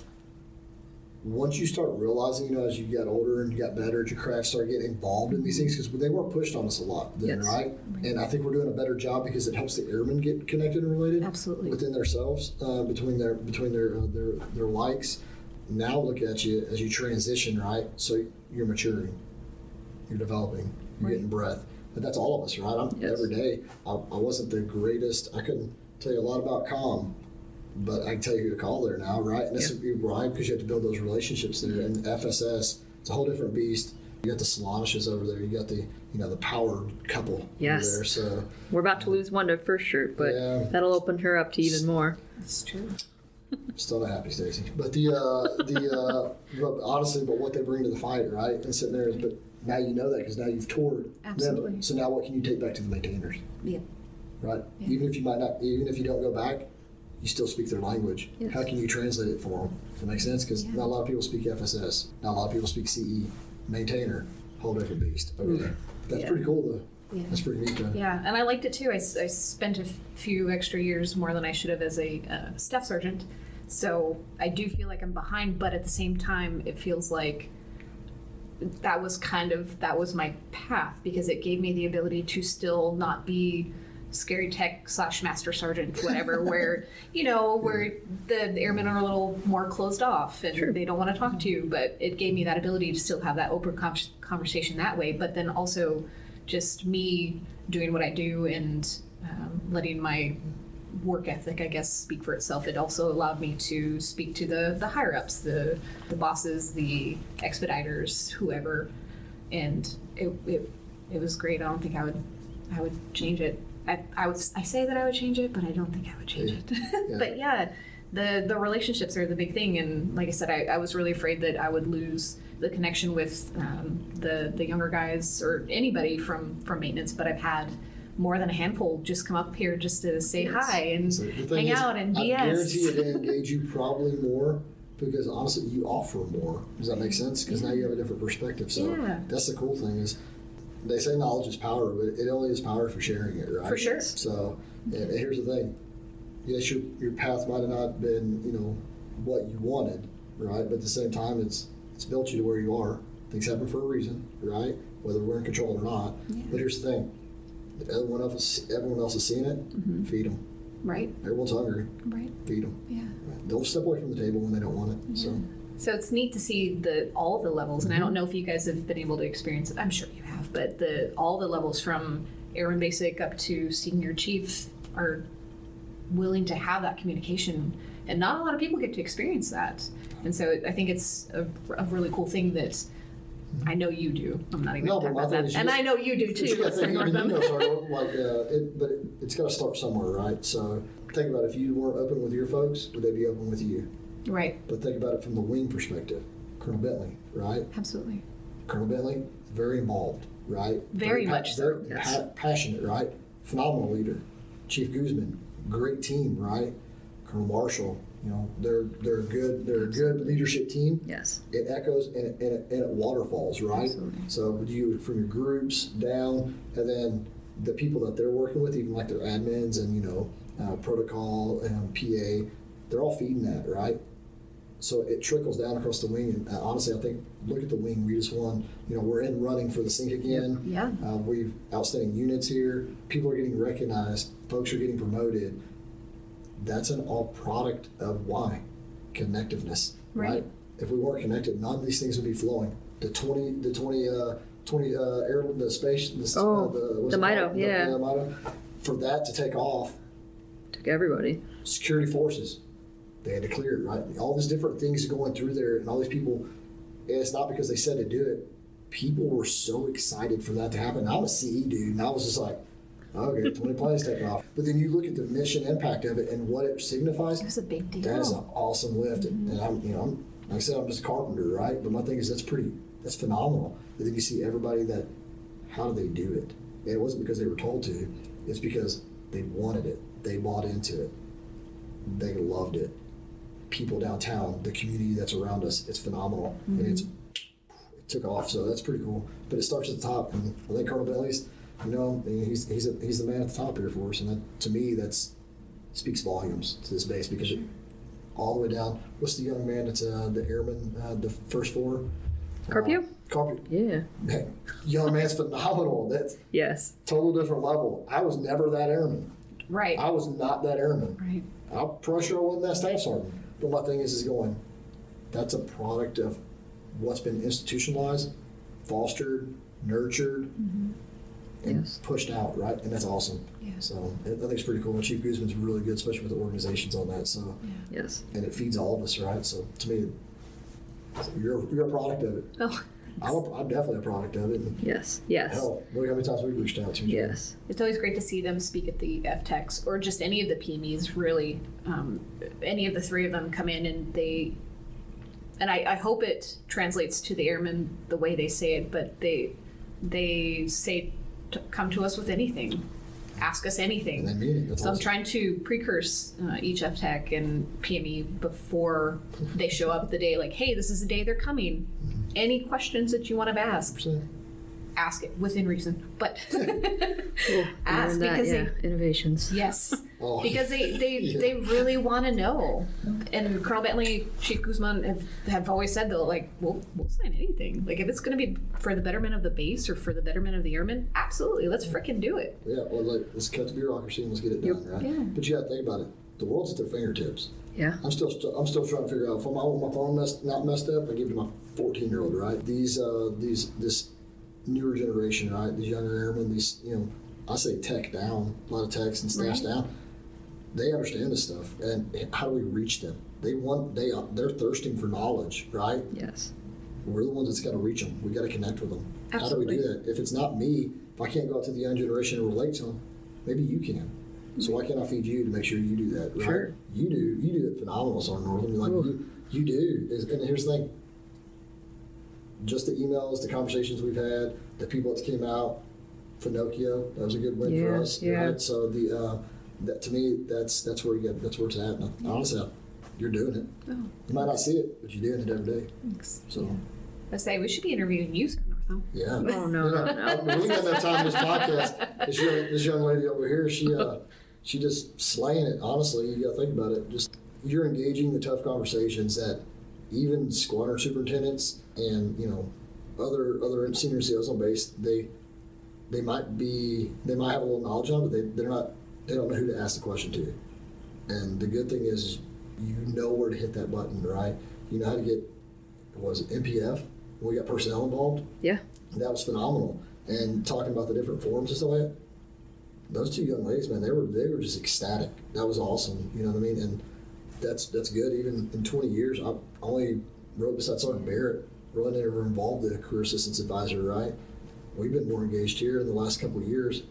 once you start realizing, as you get older and you got better at your craft, start getting involved in these things, because they weren't pushed on us a lot then, right? And I think we're doing a better job because it helps the airmen get connected and related within themselves, between their likes. Now look at you as you transition, right? So you're maturing, you're developing, you're getting breath. But that's all of us, right? Every day, I wasn't the greatest. I couldn't tell you a lot about comm, but I can tell you who to call there now, right? And this would be right, because you have to build those relationships there. And FSS, it's a whole different beast. You got the Solanishes over there. You got the the powered couple over there. So we're about to lose Wanda for sure, but that'll open her up to even more. That's true. Still not happy, Stacey. But honestly, what they bring to the fight, right? And sitting there, but now you know that because now you've toured. Absolutely. Them. So now what can you take back to the maintainers? Yeah. Right. Yeah. Even if you don't go back, you still speak their language. Yes. How can you translate it for them? Does that make sense? Because not a lot of people speak FSS. Not a lot of people speak CE. Maintainer, whole different beast over there. That's pretty cool, though. Yeah. That's pretty neat, though. Yeah, and I liked it, too. I spent a few extra years more than I should have as a staff sergeant. So I do feel like I'm behind, but at the same time, it feels like that was my path, because it gave me the ability to still not be scary tech / master sergeant, whatever, where where the airmen are a little more closed off and they don't want to talk to you, but it gave me that ability to still have that open conversation that way, but then also just me doing what I do and letting my work ethic, I guess, speak for itself. It also allowed me to speak to the higher-ups, the bosses, the expediters, whoever, and it was great. I don't think I would change it. I say that I would change it, but I don't think I would change it. Yeah. But the relationships are the big thing, and like I said, I was really afraid that I would lose the connection with the younger guys or anybody from maintenance. But I've had more than a handful just come up here just to say hi and hang out and BS. I guarantee you they engage you probably more, because honestly you offer more. Does that make sense? Because now you have a different perspective. So that's the cool thing is. They say knowledge is power, but it only is power for sharing it, right? For sure. So, and here's the thing. Yes, your path might have not been, what you wanted, right? But at the same time, it's built you to where you are. Things happen for a reason, right? Whether we're in control or not. Yeah. But here's the thing. Everyone else has seen it. Mm-hmm. Feed them. Right. Everyone's hungry. Right. Feed them. Yeah. Right. They'll step away from the table when they don't want it. Yeah. So it's neat to see all the levels, and I don't know if you guys have been able to experience it. I'm sure you have, but all the levels from Airman Basic up to Senior Chief are willing to have that communication, and not a lot of people get to experience that. And so I think it's a really cool thing that I know you do. I'm not even talking about that. And I know you do too. It's got to start somewhere, right? So think about it. If you weren't open with your folks, would they be open with you? Right. But think about it from the wing perspective. Colonel Bentley, right? Absolutely. Colonel Bentley, very involved, right? Very much so. Passionate, right? Phenomenal leader. Chief Guzman, great team, right? Colonel Marshall. You know, they're good. They're a good leadership team. Yes. It echoes and it waterfalls, right? Absolutely. So you from your groups down, and then the people that they're working with, even like their admins and protocol and PA, they're all feeding that, right? So it trickles down across the wing. And honestly, I think look at the wing. We just won. We're in running for the sink again. Yeah. We've outstanding units here. People are getting recognized. Folks are getting promoted. That's an all product of why? Connectiveness, right? If we weren't connected, none of these things would be flowing. The MITO. For that to take off. Took everybody. Security forces, they had to clear it, right? All these different things going through there and all these people, and it's not because they said to do it. People were so excited for that to happen. I was a CE dude and I was just like, okay, 20 planes taking off. But then you look at the mission impact of it and what it signifies. It was a big deal. That is an awesome lift. Mm-hmm. And like I said, I'm just a carpenter, right? But my thing is that's phenomenal. But then you see everybody that, how do they do it? And it wasn't because they were told to. It's because they wanted it. They bought into it. They loved it. People downtown, the community that's around us, it's phenomenal. Mm-hmm. And it took off. So that's pretty cool. But it starts at the top. And I think Colonel Bentley's, he's the man at the top here for us, and that, to me, that's speaks volumes to this base because it, all the way down. What's the young man that's the airman, the first four? Carpio. Carpio. Yeah. Man, young man's phenomenal. That's yes. Total different level. I was never that airman. Right. I was not that airman. Right. I'm pretty sure I wasn't that staff sergeant. But my thing is going. That's a product of what's been institutionalized, fostered, nurtured. Mm-hmm. And yes. Pushed out, right? And that's awesome. Yeah. So I think it's pretty cool. And Chief Guzman's really good, especially with the organizations on that. So yeah. Yes. And it feeds all of us, right? So to me, you're a product of it. Oh, I'm definitely a product of it. And yes. Yes. Hell, look how many times we've reached out to you. Yes. It's always great to see them speak at the FTECs or just any of the PMEs, really. Any of the three of them come in and they... And I hope it translates to the airmen the way they say it, but they say... To come to us with anything, ask us anything. I'm trying to precurse each FTEC and PME before they show up the day, like, hey, this is the day they're coming. Mm-hmm. Any questions that you want to ask, 100%. Ask it within reason, but cool. Ask that, because they innovations. Yes, oh. Because they really want to know. And Colonel Bentley, Chief Guzman have always said though, like we'll sign anything. Like if it's going to be for the betterment of the base or for the betterment of the airmen, absolutely, let's freaking do it. Yeah, well, like let's cut the bureaucracy and let's get it done, right? Yeah. But you got to think about it. The world's at their fingertips. Yeah. I'm still trying to figure out if my phone not messed up. I give it to my 14-year-old, right? This newer generation, right? The younger airmen, these, I say tech down, a lot of techs and staffs down. They understand this stuff, and how do we reach them? They're thirsting for knowledge, right? Yes. We're the ones that's got to reach them. We got to connect with them. Absolutely. How do we do that? If it's not me, if I can't go out to the young generation and relate to them, maybe you can. So why can't I feed you to make sure you do that? Right? Sure. You do it phenomenal, Sergeant Northern. Like you do. And here's the thing. Just the emails, the conversations we've had, the people that came out for Nokia, that was a good win for us. Yeah. Right? So that to me, that's where you get, that's where it's at. And honestly, you're doing it. Oh, you might not see it, but you're doing it every day. Thanks. So. Yeah. I say we should be interviewing you, Sir Northam. Yeah. Oh no. We didn't have enough time in this podcast. This young lady over here, she just slaying it. Honestly, you got to think about it. Just you're engaging the tough conversations that. Even squadron superintendents and other senior SEALs on base, they might have a little knowledge on, but they don't know who to ask the question to. And the good thing is you know where to hit that button, right? You know how to get MPF when we got personnel involved. Yeah, and that was phenomenal. And talking about the different forms and stuff like that, those two young ladies, man, they were just ecstatic. That was awesome. You know what I mean? And that's good. Even in 20 years, I only rode beside Sergeant Barrett really never involved the career assistance advisor, right? We've been more engaged here in the last couple of years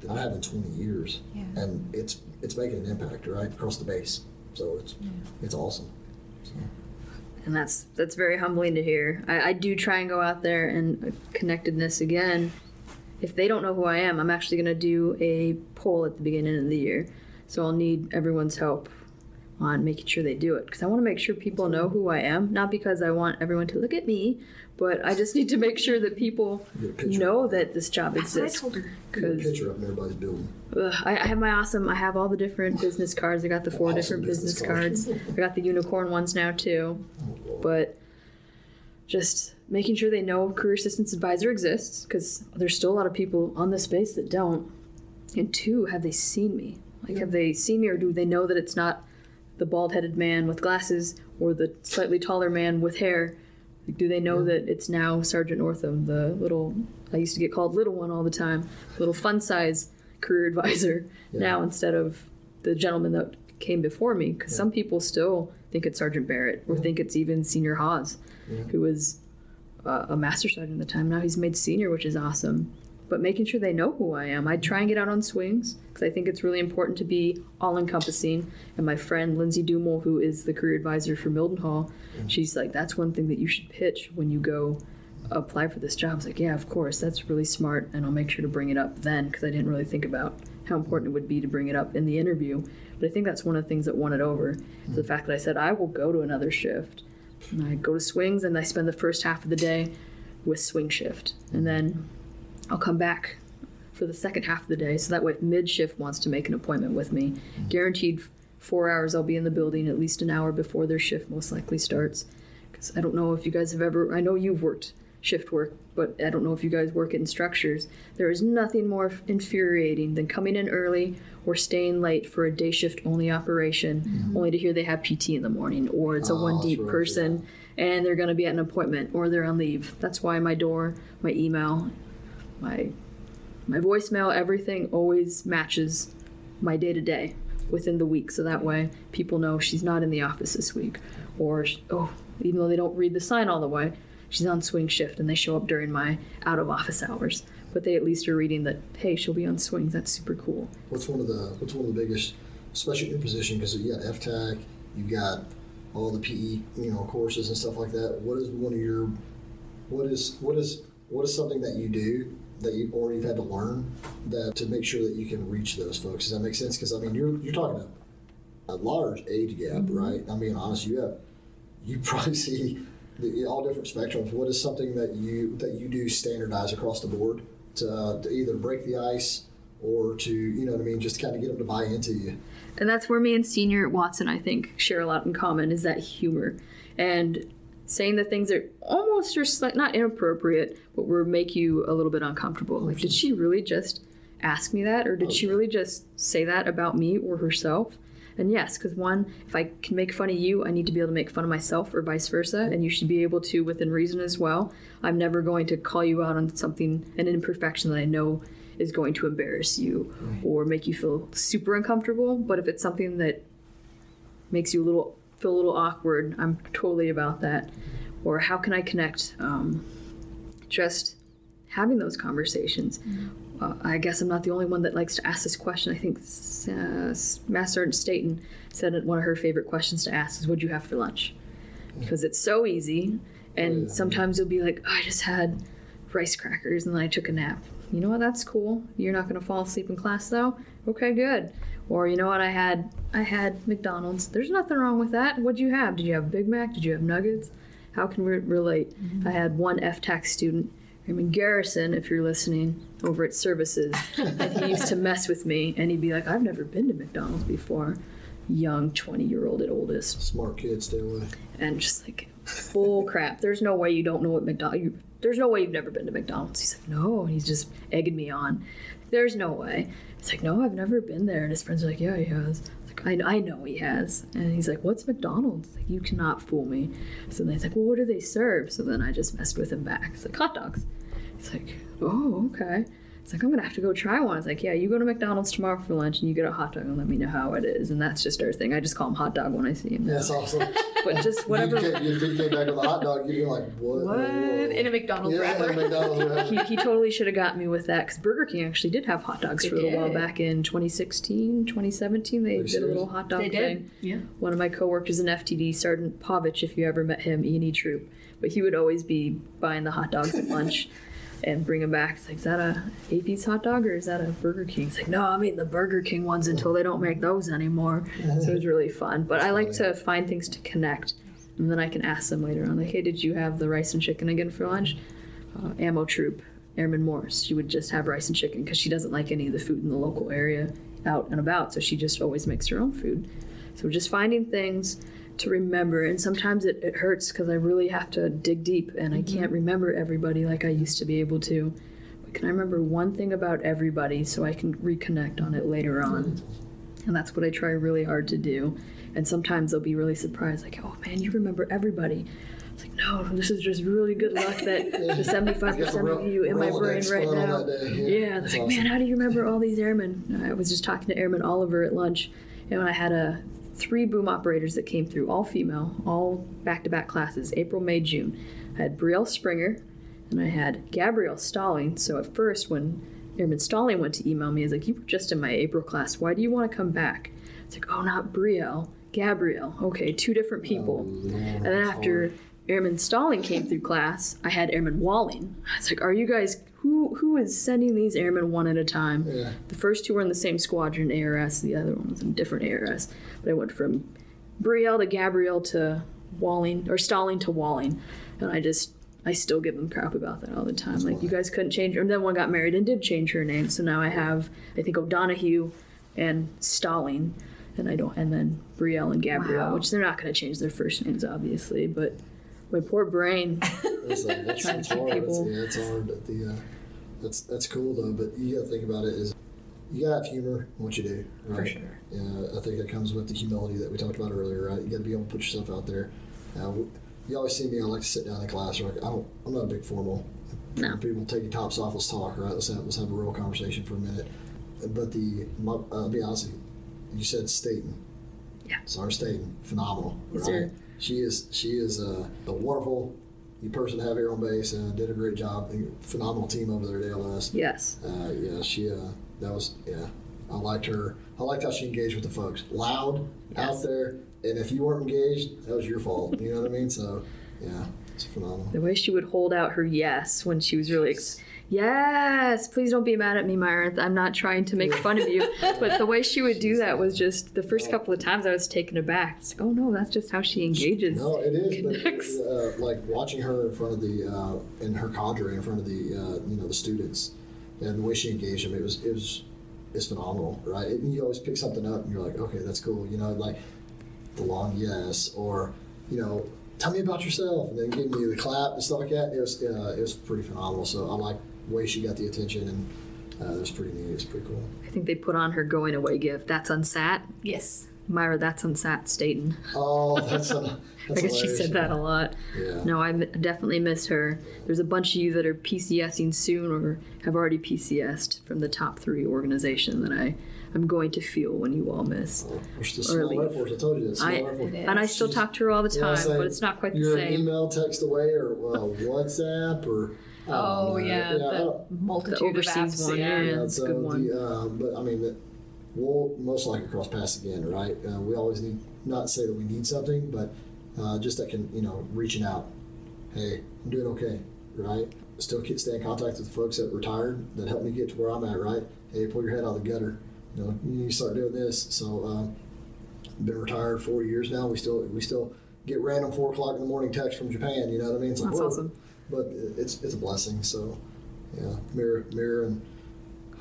than I have in 20 years. Yeah. And it's making an impact, right, across the base. So it's awesome. So. And that's very humbling to hear. I do try and go out there and connectedness again. If they don't know who I am, I'm actually going to do a poll at the beginning of the year. So I'll need everyone's help on making sure they do it, because I want to make sure people know who I am, not because I want everyone to look at me, but I just need to make sure that people know that this job exists. That's what I told her. Get a picture up in everybody's building. I have all the different business cards. I got the four different business cards. I got the unicorn ones now too. Oh, but just making sure they know Career Assistance Advisor exists, because there's still a lot of people on this base that don't. And two, have they seen me? Like, have they seen me, or do they know that it's not the bald-headed man with glasses or the slightly taller man with hair? Do they know that it's now Sergeant Northam, the little, I used to get called little one all the time, little fun-size career advisor now instead of the gentleman that came before me? Because some people still think it's Sergeant Barrett or think it's even Senior Haas, who was a master sergeant at the time. Now he's made senior, which is awesome. But making sure they know who I am. I try and get out on swings because I think it's really important to be all-encompassing. And my friend, Lindsay Dumoul, who is the career advisor for Mildenhall, she's like, that's one thing that you should pitch when you go apply for this job. I was like, yeah, of course. That's really smart, and I'll make sure to bring it up then, because I didn't really think about how important it would be to bring it up in the interview. But I think that's one of the things that won it over, is the fact that I said, I will go to another shift. And I go to swings, and I spend the first half of the day with swing shift. And then I'll come back for the second half of the day, so that way if mid-shift wants to make an appointment with me, guaranteed 4 hours I'll be in the building, at least an hour before their shift most likely starts. Because I don't know if you guys have ever, I know you've worked shift work, but I don't know if you guys work in structures. There is nothing more infuriating than coming in early or staying late for a day shift only operation, only to hear they have PT in the morning, or it's a one deep person and they're going to be at an appointment, or they're on leave. That's why my door, my email, my voicemail, everything always matches my day-to-day within the week, so that way people know she's not in the office this week, or even though they don't read the sign all the way, she's on swing shift, and they show up during my out-of-office hours, but they at least are reading that, hey, she'll be on swings. That's super cool. What's one of the biggest, especially in your position, because you got FTAC, you got all the PE, courses and stuff like that. What is something that you do that you or you've had to learn that to make sure that you can reach those folks? Does that make sense? Because I mean, you're talking about a large age gap, right? I mean, honestly, you probably see all different spectrums. What is something that you do standardize across the board to either break the ice or to just kind of get them to buy into you? And that's where me and Senior Watson, I think, share a lot in common, is that humor and saying the things that almost are not inappropriate, but will make you a little bit uncomfortable. Like, did she really just ask me that? Or did she really just say that about me or herself? And yes, because one, if I can make fun of you, I need to be able to make fun of myself, or vice versa. And you should be able to within reason as well. I'm never going to call you out on something, an imperfection that I know is going to embarrass you or make you feel super uncomfortable. But if it's something that makes you feel a little awkward, I'm totally about that. Or how can I connect? Just having those conversations. I guess I'm not the only one that likes to ask this question. I think Master Sergeant Staten said that one of her favorite questions to ask is, what'd you have for lunch? Because it's so easy, and sometimes you'll be like, I just had rice crackers and then I took a nap. You know what, that's cool. You're not going to fall asleep in class though? Okay, good. Or, you know what, I had McDonald's. There's nothing wrong with that. What'd you have? Did you have Big Mac? Did you have nuggets? How can we relate? I had one FTAC student, Raymond Garrison, if you're listening, over at services, and he used to mess with me, and he'd be like, I've never been to McDonald's before. Young 20-year-old at oldest. Smart kids, stay away. And just like, bull crap. There's no way you don't know what McDonald's... There's no way you've never been to McDonald's. He's like, no. And he's just egging me on. There's no way. It's like, no, I've never been there. And his friends are like, yeah, he has. Like, I know he has. And he's like, what's McDonald's? Like, you cannot fool me. So then he's like, well, what do they serve? So then I just messed with him back. It's like, hot dogs. He's like, oh, okay. It's like, I'm going to have to go try one. It's like, yeah, you go to McDonald's tomorrow for lunch and you get a hot dog and let me know how it is. And that's just our thing. I just call him hot dog when I see him. That's awesome. But just whatever. Your feet came back with a hot dog. You're like, what? In a McDonald's wrapper. Yeah, in a McDonald's wrapper. He totally should have got me with that, because Burger King actually did have hot dogs for a little while back in 2016, 2017. They did a little hot dog thing. Yeah. One of my coworkers in FTD, Sergeant Pavich, if you ever met him, E&E Troop. But he would always be buying the hot dogs at lunch and bring them back. It's like, is that a Athey's hot dog or is that a Burger King? It's like, no, I'm eating the Burger King ones until they don't make those anymore. So it was really fun. But I like to find things to connect, and then I can ask them later on, like, hey, did you have the rice and chicken again for lunch? Ammo Troop, Airman Morris, she would just have rice and chicken because she doesn't like any of the food in the local area out and about, so she just always makes her own food. So just finding things to remember, and sometimes it hurts because I really have to dig deep, and I can't remember everybody like I used to be able to. But can I remember one thing about everybody so I can reconnect on it later on? And that's what I try really hard to do. And sometimes they'll be really surprised, like, oh man, you remember everybody. It's like, no, this is just really good luck that the 75% of you in my brain right now. Yeah, it's like, man, how do you remember all these airmen? I was just talking to Airman Oliver at lunch, and when I had a 3 boom operators that came through, all female, all back-to-back classes, April, May, June. I had Brielle Springer, and I had Gabrielle Stalling. So at first, when Airman Stalling went to email me, he's like, you were just in my April class. Why do you want to come back? It's like, oh, not Brielle, Gabrielle. Okay, 2 different people. And then after Airman Stalling came through class, I had Airman Walling. I was like, are you guys... Who is sending these airmen one at a time? Yeah. The first 2 were in the same squadron, ARS. The other one was in different ARS. But I went from Brielle to Gabrielle to Walling, or Stalling to Walling. And I still give them crap about that all the time. That's like, funny. You guys couldn't change her. And then one got married and did change her name. So now I have, I think, O'Donohue and Stalling. And then Brielle and Gabrielle, which they're not going to change their first names, obviously. But my poor brain. That's hard. It's hard. That's cool though. But you gotta think about it. Is you gotta have humor in what you do, right? For sure. I think that comes with the humility that we talked about earlier, right? You gotta be able to put yourself out there. You always see me. I like to sit down in class. Right? I'm not a big formal. No. People take your tops off. Let's talk. Right. Let's have a real conversation for a minute. But I'll be honest with you. You said Staten. Yeah. Sergeant Staten, phenomenal. Yes, right. Sir. She is a wonderful person to have here on base, and did a great job. Phenomenal team over there at ALS. Yes. I liked her. I liked how she engaged with the folks. Loud, out there, and if you weren't engaged, that was your fault. You know what I mean? So, yeah, it's phenomenal. The way she would hold out her yes when she was really yes, please don't be mad at me, Myra. I'm not trying to make fun of you. But the way she would do that was just, the first couple of times I was taken aback. It's like, oh no, that's just how she engages. No, it is. But, like watching her in front of in her cadre, in front of the students, and the way she engaged them, it's phenomenal, right? And you always pick something up and you're like, okay, that's cool. Like the long yes, or, tell me about yourself. And then giving you the clap and stuff like that. It was pretty phenomenal. So I like way she got the attention, and it was pretty neat. It was pretty cool. I think they put on her going away gift. That's unsat. Yes. Myra, that's unsat Staten. Oh, that's I guess hilarious. She said that a lot. Yeah. No, I definitely miss her. There's a bunch of you that are PCSing soon or have already PCSed from the top 3 organization that I'm going to feel when you all miss. It's the small Air Force. I told you, the small Air Force. And I still talk to her all the time, but it's not quite the same. You're an email, text away, or WhatsApp, or... the overseas one. It's a good one. But I mean, we'll most likely cross paths again, right? We always need, not say that we need something, but just that can, reaching out. Hey, I'm doing okay, right? Still stay in contact with the folks that retired that helped me get to where I'm at, right? Hey, pull your head out of the gutter. You need to start doing this. So, been retired 4 years now. We still get random 4:00 in the morning texts from Japan. You know what I mean? It's like, that's awesome. But it's a blessing, so yeah. Mirror, and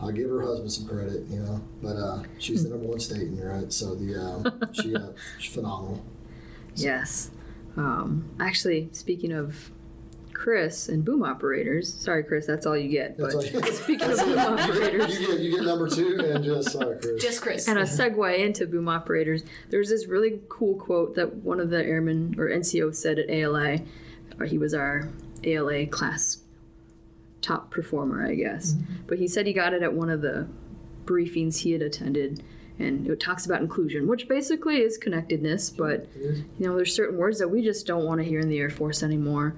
I'll give her husband some credit, But she's the number 1 Staten, right? So she's phenomenal. So. Yes. Actually, speaking of Chris and boom operators, sorry Chris, that's all you get. But speaking of boom operators, you get number 2 and just sorry Chris. Just Chris. And a segue into boom operators. There's this really cool quote that one of the airmen or NCO said at ALA, or he was our ALA class top performer, I guess. Mm-hmm. But he said he got it at one of the briefings he had attended, and it talks about inclusion, which basically is connectedness, but, you know, there's certain words that we just don't want to hear in the Air Force anymore.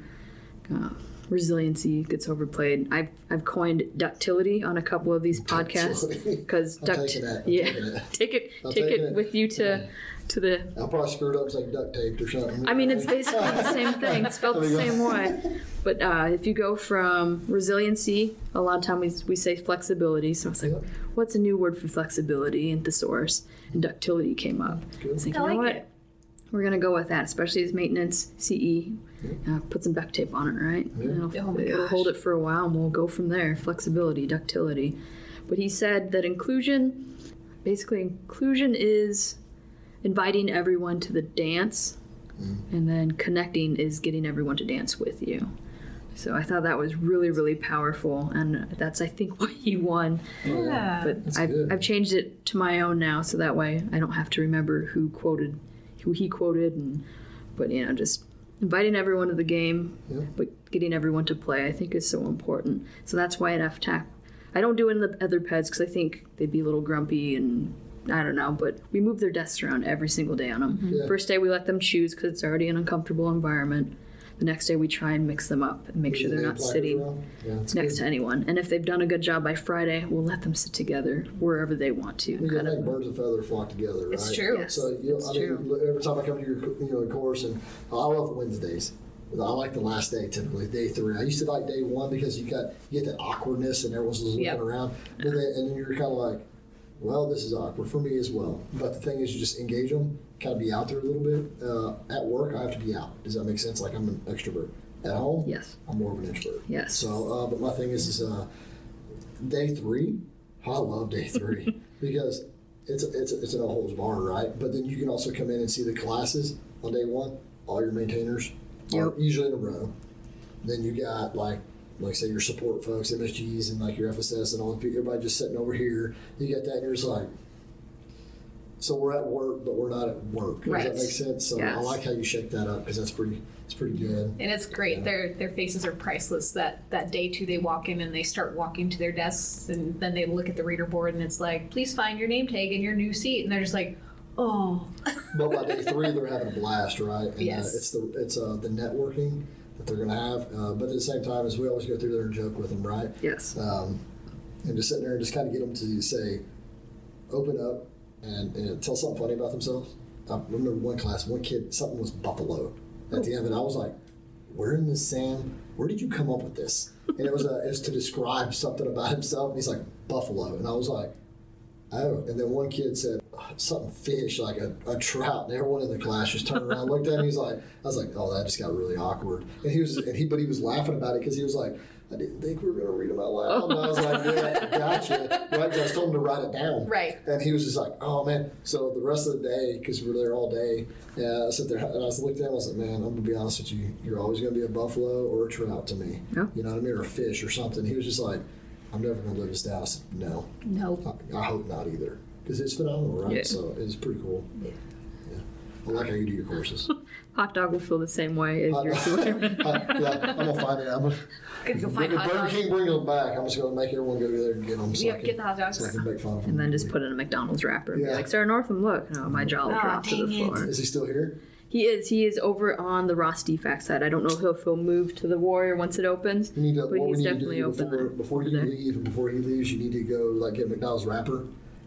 Resiliency gets overplayed. I've coined ductility on a couple of these podcasts because take it with you to to the. I'll probably screw it up like duct taped or something. I mean, it's basically the same thing, spelled the same way. But if you go from resiliency, a lot of times we say flexibility. So I was like, what's a new word for flexibility in thesaurus? And ductility came up. I was thinking, you know what? We're going to go with that, especially as maintenance, CE. Put some duct tape on it, right? It'll hold it for a while, and we'll go from there. Flexibility, ductility. But he said that inclusion, basically inclusion is inviting everyone to the dance, and then connecting is getting everyone to dance with you. So I thought that was really, really powerful, and that's, I think, what he won. Yeah. But I've changed it to my own now, so that way I don't have to remember who he quoted, but, you know, just inviting everyone to the game, but getting everyone to play, I think, is so important. So that's why at FTAC, I don't do it in the other PEDs because I think they'd be a little grumpy and I don't know, but we move their desks around every single day on them. First day we let them choose because it's already an uncomfortable environment. The next day we try and mix them up and make sure they're not sitting next to anyone. And if they've done a good job by Friday, we'll let them sit together wherever they want to. Kind of birds of a feather flock together, right? It's true. Yes. So I mean, every time I come to your course, and I love Wednesdays. I like the last day, typically, day three. I used to like day one because you get that awkwardness and everyone's looking around. And then you're kind of like, well, this is awkward for me as well. But the thing is, you just engage them, kind of be out there a little bit. At work, I have to be out. Does that make sense? Like, I'm an extrovert. At home, yes, I'm more of an introvert. Yes. So, but my thing is day three. I love day three because it's an all holds barred, right? But then you can also come in and see the classes on day one. All your maintainers are usually in a row. Then you got like say your support folks, MSGs, and like your FSS and all the people, everybody just sitting over here. You got that, and you're just like, so we're at work, but we're not at work. Right. Does that make sense? So yes. I like how you shake that up because it's pretty good. And it's great. Yeah. Their faces are priceless. That day two, they walk in and they start walking to their desks, and then they look at the reader board and it's like, please find your name tag and your new seat, and they're just like, oh. But by day three, they're having a blast, right? And, yes. It's the networking that they're going to have, but at the same time as we always go through there and joke with them, right? Yes. And just sitting there and just kind of get them to say, open up and tell something funny about themselves. I remember one class, one kid, something was buffalo at the end, and I was like, where in the sand, where did you come up with this? And it was to describe something about himself, and he's like, buffalo. And I was like, oh. And then one kid said something fish, like a trout, and everyone in the class just turned around, looked at him. I was like, oh, that just got really awkward. And he was laughing about it because he was like, I didn't think we were going to read them out loud. And I was like, yeah, gotcha. Right? Because I told him to write it down. Right. And he was just like, oh, man. So the rest of the day, because we were there all day, I sat there and I looked at him and I was like, man, I'm going to be honest with you. You're always going to be a buffalo or a trout to me. Yeah. You know what I mean? Or a fish or something. He was just like, I'm never going to live this down. No. I hope not either. Because it's phenomenal, right? Yeah. So it's pretty cool. Yeah. I like how you do your courses. Hot dog will feel the same way as yours. I'm going to find it. Burger King, bring them back. I'm just going to make everyone go there and get them. So get the hot dogs. So I can make fun of them. And then just put it in a McDonald's wrapper. And be like, Sarah Northam, look. No, my jaw will drop to the floor. Is he still here? He is over on the Ross DFAC side. I don't know if he'll move to the Warrior once it opens, but he's definitely open there. Before you leave, and before he leaves, you need to go get a McDonald's wrapper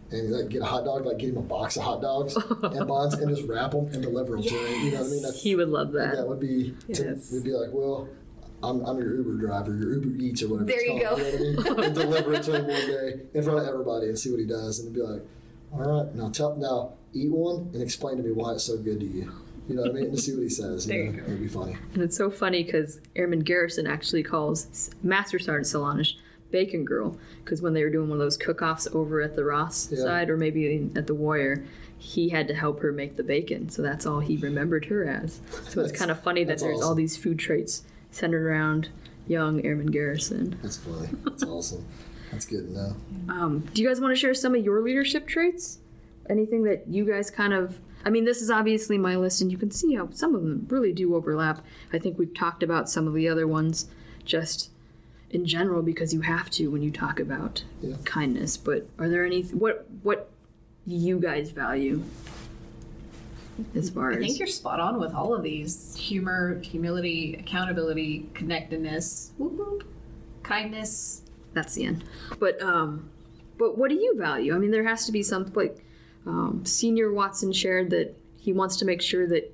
and get a hot dog, get him a box of hot dogs and buns and just wrap them and deliver them to him. You know what I mean? He would love that. That would be, we'd be like, well, I'm your Uber driver, your Uber Eats or whatever. There you go. You know what I mean? And deliver it to him one day in front of everybody and see what he does. And be like, all right, now eat one and explain to me why it's so good to you. You know what I mean? To see what he says. There you go. It would be funny. And it's so funny because Airman Garrison actually calls Master Sergeant Solanish Bacon Girl because when they were doing one of those cook-offs over at the Ross side or maybe at the Warrior, he had to help her make the bacon. So that's all he remembered her as. So it's kind of funny that there's all these food traits centered around young Airman Garrison. That's funny. That's awesome. That's good to know. Do you guys want to share some of your leadership traits? Anything that you guys this is obviously my list, and you can see how some of them really do overlap. I think we've talked about some of the other ones just in general because you have to when you talk about kindness. But are there any, what you guys value as far as... I think you're spot on with all of these. Humor, humility, accountability, connectedness, whoop whoop, kindness. That's the end. But what do you value? I mean, there has to be something like... Senior Watson shared that he wants to make sure that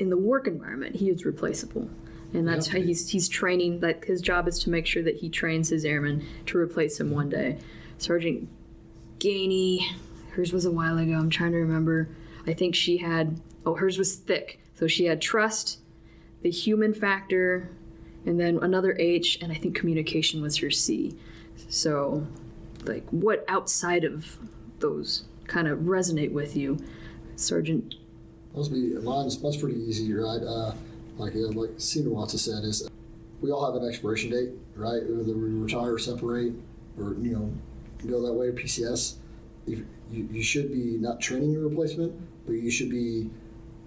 in the work environment he is replaceable. And that's how he's training. That his job is to make sure that he trains his airmen to replace him one day. Sergeant Gainey, hers was a while ago. I'm trying to remember. I think she had... Oh, hers was thick. So she had trust, the human factor, and then another H, and I think communication was her C. So, like, what outside of those kind of resonate with you, Sergeant? Mine's much pretty easy, right? Like Senior Watson said, is we all have an expiration date, right? Whether we retire or separate or, go that way, PCS. If you should be not training your replacement, but you should be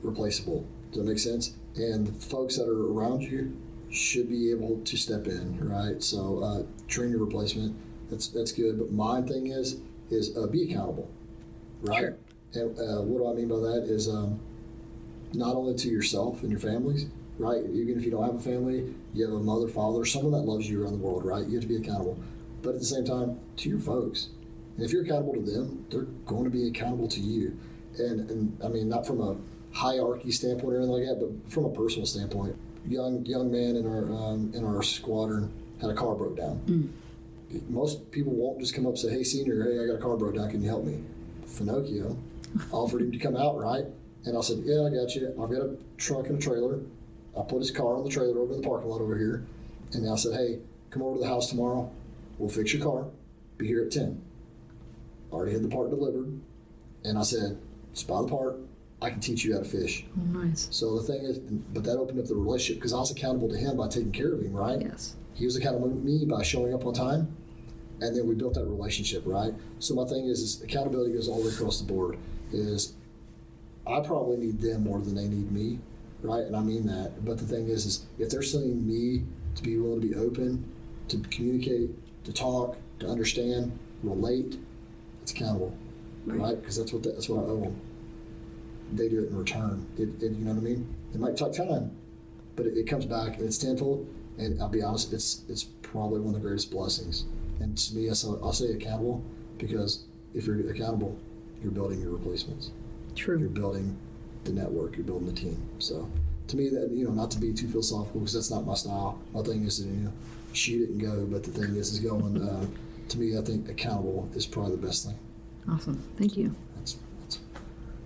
replaceable. Does that make sense? And the folks that are around you should be able to step in, right? So train your replacement. That's good. But my thing is be accountable, right? Sure. And what do I mean by that is not only to yourself and your families, right? Even if you don't have a family, you have a mother, father, someone that loves you around the world, right? You have to be accountable. But at the same time, to your folks. And if you're accountable to them, they're going to be accountable to you. And I mean, not from a hierarchy standpoint or anything like that, but from a personal standpoint. Young man in our squadron had a car broke down. Mm. Most people won't just come up and say, hey, Senior, hey, I got a car broke down. Can you help me? Finocchio offered him to come out, right? And I said, yeah, I got you. I've got a truck and a trailer. I put his car on the trailer over in the parking lot over here. And I said, hey, come over to the house tomorrow. We'll fix your car. Be here at 10. I already had the part delivered. And I said, just buy the part. I can teach you how to fish. Oh, nice. So the thing is, but that opened up the relationship because I was accountable to him by taking care of him, right? Yes. He was accountable to me by showing up on time. And then we built that relationship, right? So my thing is accountability goes all the way across the board. I probably need them more than they need me, right? And I mean that. But the thing is if they're seeing me to be willing to be open, to communicate, to talk, to understand, relate, it's accountable, right? Because that's what I owe them. They do it in return. It you know what I mean? It might take time, but it comes back and it's tenfold. And I'll be honest, it's probably one of the greatest blessings. And to me, I'll say accountable because if you're accountable, you're building your replacements. True. You're building the network. You're building the team. So to me, that not to be too philosophical because that's not my style. My thing is to shoot it and go. But the thing is going. To me, I think accountable is probably the best thing. Awesome. Thank you. That's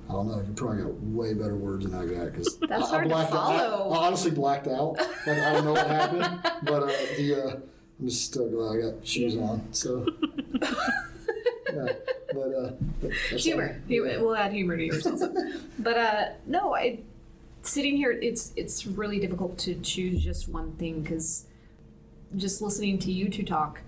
I don't know. You probably got way better words than I got because I blacked to follow. I honestly blacked out. Like I don't know what happened, but I'm just still glad I got shoes on. So, yeah. But humor. Yeah. We'll add humor to yours also. But no, sitting here, it's really difficult to choose just one thing because just listening to you two talk,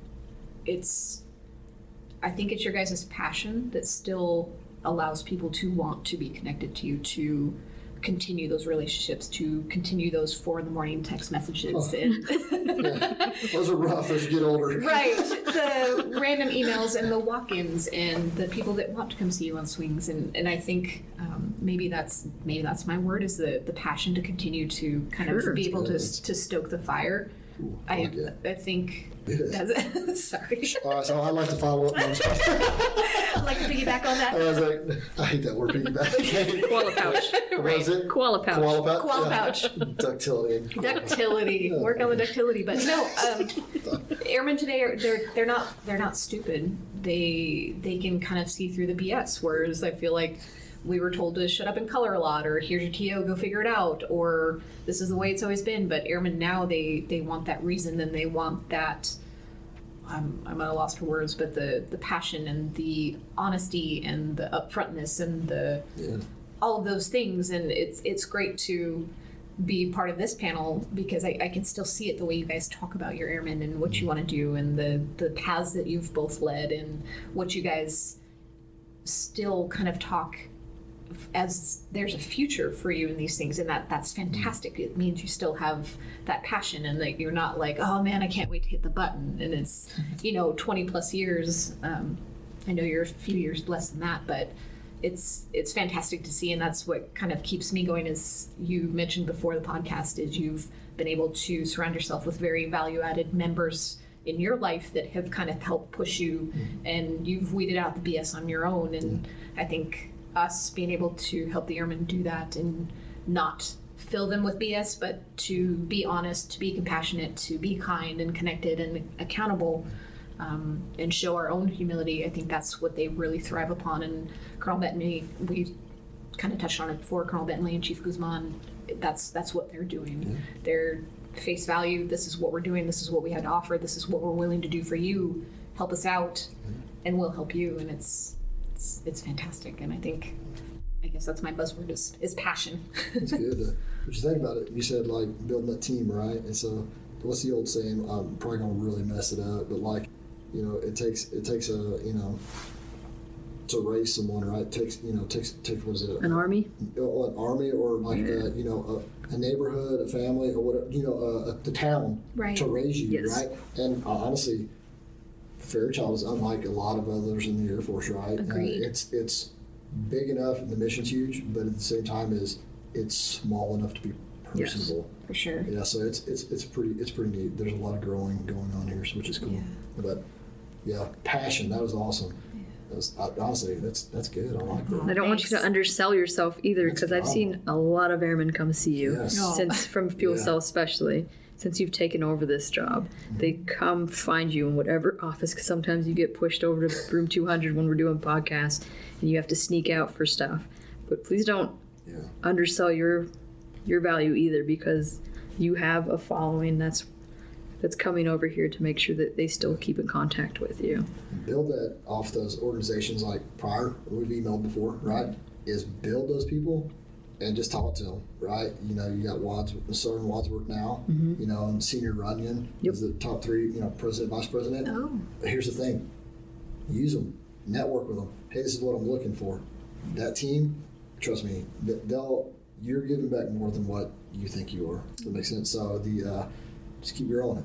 I think it's your guys' passion that still allows people to want to be connected to you, to continue those relationships, to continue those 4 a.m. text messages. Oh. Yeah. Those are rough as you get older. Right. The random emails and the walk-ins and the people that want to come see you on swings. And I think maybe that's my word is the passion to continue to kind of be able to stoke the fire. Ooh, I think that's it. Sorry. All right, so I'd like to follow up. I'd like to piggyback on that. I was like, I hate that word, piggyback. Koala pouch. What was it? Koala pouch. Koala pouch. Ductility. Ductility. Work on the ductility, but no. Airmen today they're not stupid. They can kind of see through the BS. Whereas I feel like we were told to shut up and color a lot, or here's your TO, go figure it out, or this is the way it's always been. But airmen now, they want that reason, and they want that, I'm at a loss for words, but the passion and the honesty and the upfrontness and all of those things. And it's great to be part of this panel because I can still see it the way you guys talk about your airmen and what you want to do and the paths that you've both led and what you guys still kind of talk as there's a future for you in these things, and that's fantastic. It means you still have that passion and that you're not like, oh man, I can't wait to hit the button. And it's 20 plus years I know you're a few years less than that, but it's fantastic to see, and that's what kind of keeps me going. As you mentioned before the podcast, is you've been able to surround yourself with very value-added members in your life that have kind of helped push you, and you've weeded out the BS on your own. And I think us being able to help the airmen do that and not fill them with BS, but to be honest, to be compassionate, to be kind and connected and accountable, and show our own humility, I think that's what they really thrive upon. And Colonel Bentley, we kind of touched on it before, Colonel Bentley and Chief Guzman, that's what they're doing. Mm-hmm. They're face value, this is what we're doing, this is what we had to offer, this is what we're willing to do for you, help us out, and we'll help you. And it's fantastic. And I think, I guess that's my buzzword, is passion. It's good. But you think about it, you said like building that team, right? And so what's the old saying? I'm probably gonna really mess it up, but like, you know, it takes a, you know, to raise someone, right? Takes what is it? An army? An army, or like you know, a neighborhood, a family, or whatever, you know, the town, right, to raise you, yes, right? And honestly, Fairchild is unlike a lot of others in the Air Force, right? Agreed. It's big enough, and the mission's huge, but at the same time, it's small enough to be personable. Yes, for sure. Yeah, so it's pretty neat. There's a lot of growing going on here, which is cool. Yeah. But yeah, passion, that was awesome. Honestly, that's good. I like that. I don't want you to undersell yourself either, because I've seen a lot of airmen come see you, yes, since from Fuel Cell especially, since you've taken over this job. Mm-hmm. They come find you in whatever office, because sometimes you get pushed over to room 200 when we're doing podcasts, and you have to sneak out for stuff. But please don't undersell your value either, because you have a following that's coming over here to make sure that they still keep in contact with you. Build that off those organizations like prior, we've emailed before, right? Is build those people and just talk to them, right? You know, you got Southern Wadsworth now, you know, and Senior Runyon is the top three, you know, president, vice president. Oh. But here's the thing. Use them. Network with them. Hey, this is what I'm looking for. That team, trust me, you're giving back more than what you think you are. Does that make sense? So just keep your eye on it.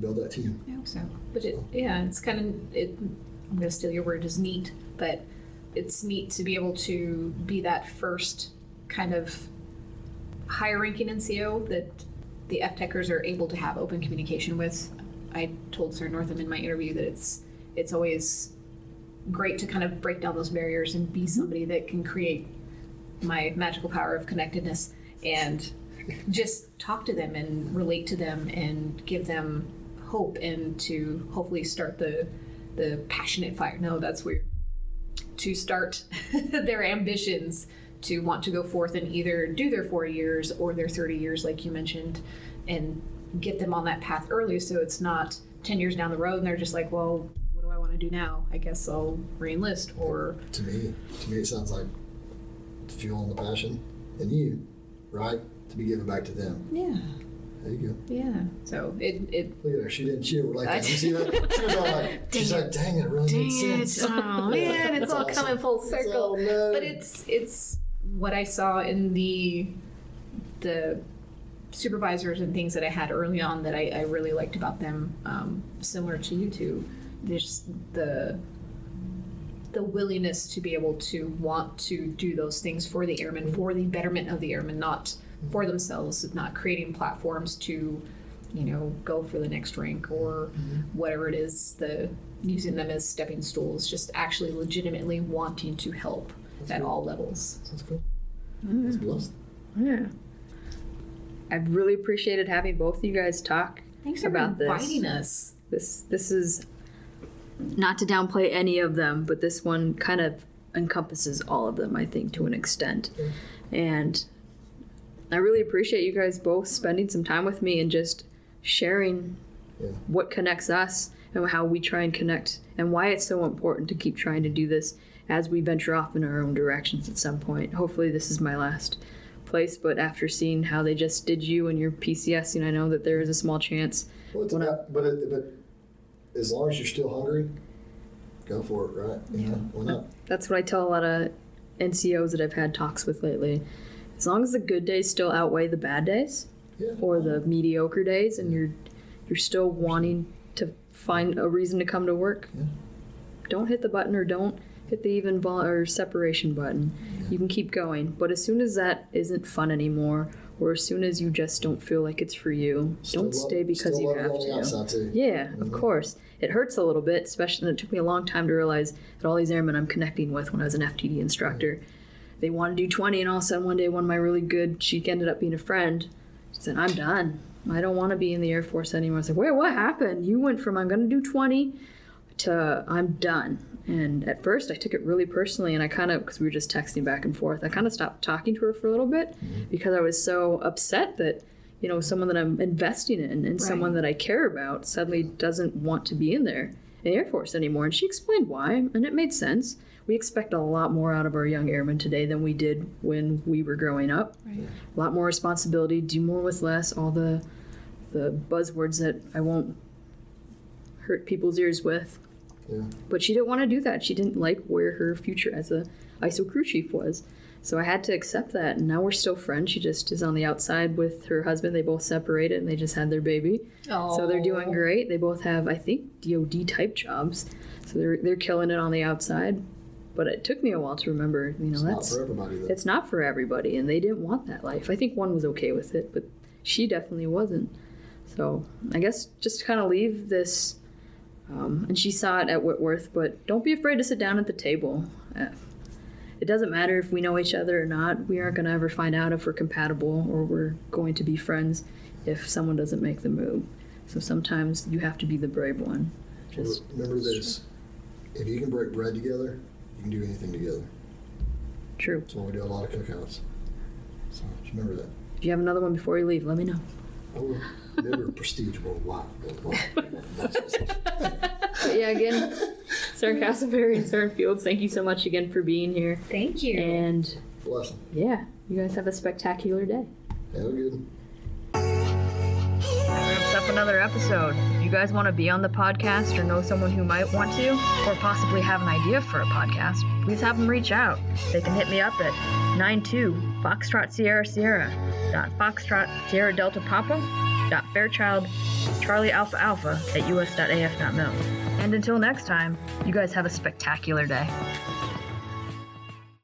Build that team. I hope so. But it's kind of, I'm going to steal your word, is neat, but it's neat to be able to be that first kind of higher-ranking NCO that the F-Techers are able to have open communication with. I told Sir Northam in my interview that it's always great to kind of break down those barriers and be somebody that can create my magical power of connectedness and just talk to them and relate to them and give them hope, and to hopefully start the passionate fire. No, that's weird. To start their ambitions, to want to go forth and either do their 40 years or their 30 years, like you mentioned, and get them on that path early, so it's not 10 years down the road and they're just like, well, what do I want to do now? I guess I'll re-enlist. Or to me it sounds like fueling the passion in you, right? To be given back to them. Yeah. There you go. Yeah. So it. Look at her. She didn't like that. You see that? She was all like, she's like, dang it, really makes sense. Oh man, it's all awesome. Coming full circle. But it's what I saw in the supervisors and things that I had early on that I really liked about them. Similar to you two, there's the willingness to be able to want to do those things for the airmen, for the betterment of the airmen, not for themselves, not creating platforms to, you know, go for the next rank or whatever it is, using them as stepping stools, just actually legitimately wanting to help. That's at cool. All levels. Sounds cool. That's blessed. Yeah. I've really appreciated having both of you guys talk. Thanks about this. Thanks for inviting us. This is, not to downplay any of them, but this one kind of encompasses all of them, I think, to an extent. And I really appreciate you guys both spending some time with me and just sharing what connects us and how we try and connect, and why it's so important to keep trying to do this as we venture off in our own directions at some point. Hopefully this is my last place, but after seeing how they just did you and your PCS, and I know that there is a small chance. Well, but as long as you're still hungry, go for it, right? Yeah. Why not? That's what I tell a lot of NCOs that I've had talks with lately. As long as the good days still outweigh the bad days, or the mediocre days, and you're still wanting to find a reason to come to work, Don't hit the button or don't hit the even or separation button. You can keep going. But as soon as that isn't fun anymore, or as soon as you just don't feel like it's for you, don't stay because you have to. Yeah, of course. It hurts a little bit, especially, and it took me a long time to realize that all these airmen I'm connecting with when I was an FTD instructor, they want to do 20, and all of a sudden one day one of my really good, she ended up being a friend, she said, I'm done. I don't want to be in the Air Force anymore. I was like, wait, what happened? You went from I'm going to do 20 to I'm done. And at first I took it really personally, and I kind of, because we were just texting back and forth, I kind of stopped talking to her for a little bit because I was so upset that, you know, someone that I'm investing in and someone that I care about suddenly doesn't want to be in there, in the Air Force anymore. And she explained why, and it made sense. We expect a lot more out of our young airmen today than we did when we were growing up. Right. A lot more responsibility, do more with less, all the buzzwords that I won't hurt people's ears with. Yeah. But she didn't want to do that. She didn't like where her future as a ISO crew chief was. So I had to accept that, and now we're still friends. She just is on the outside with her husband. They both separated, and they just had their baby. Aww. So they're doing great. They both have, I think, DOD-type jobs. So they're killing it on the outside. But it took me a while to remember, you know, that's not for everybody, though. It's not for everybody, and they didn't want that life. I think one was okay with it, but she definitely wasn't. So I guess just to kind of leave this, and she saw it at Whitworth, but don't be afraid to sit down at the table. It doesn't matter if we know each other or not. We aren't going to ever find out if we're compatible or we're going to be friends if someone doesn't make the move. So sometimes you have to be the brave one. Just remember this. If you can break bread together, you can do anything together. True. That's why we do a lot of cookouts. So just remember that. If you have another one before you leave, let me know. I will. Never prestige worldwide. Yeah, again, Sergeant Castleberry and Sergeant Fields, thank you so much again for being here. Thank you. And blessing. Yeah, you guys have a spectacular day. Have a good one. That wraps up another episode. If you guys want to be on the podcast or know someone who might want to, or possibly have an idea for a podcast, please have them reach out. They can hit me up at 92@foxtrot_sierra_delta_papa.fairchild@charliealphaalpha@us.af.mil. And until next time, you guys have a spectacular day.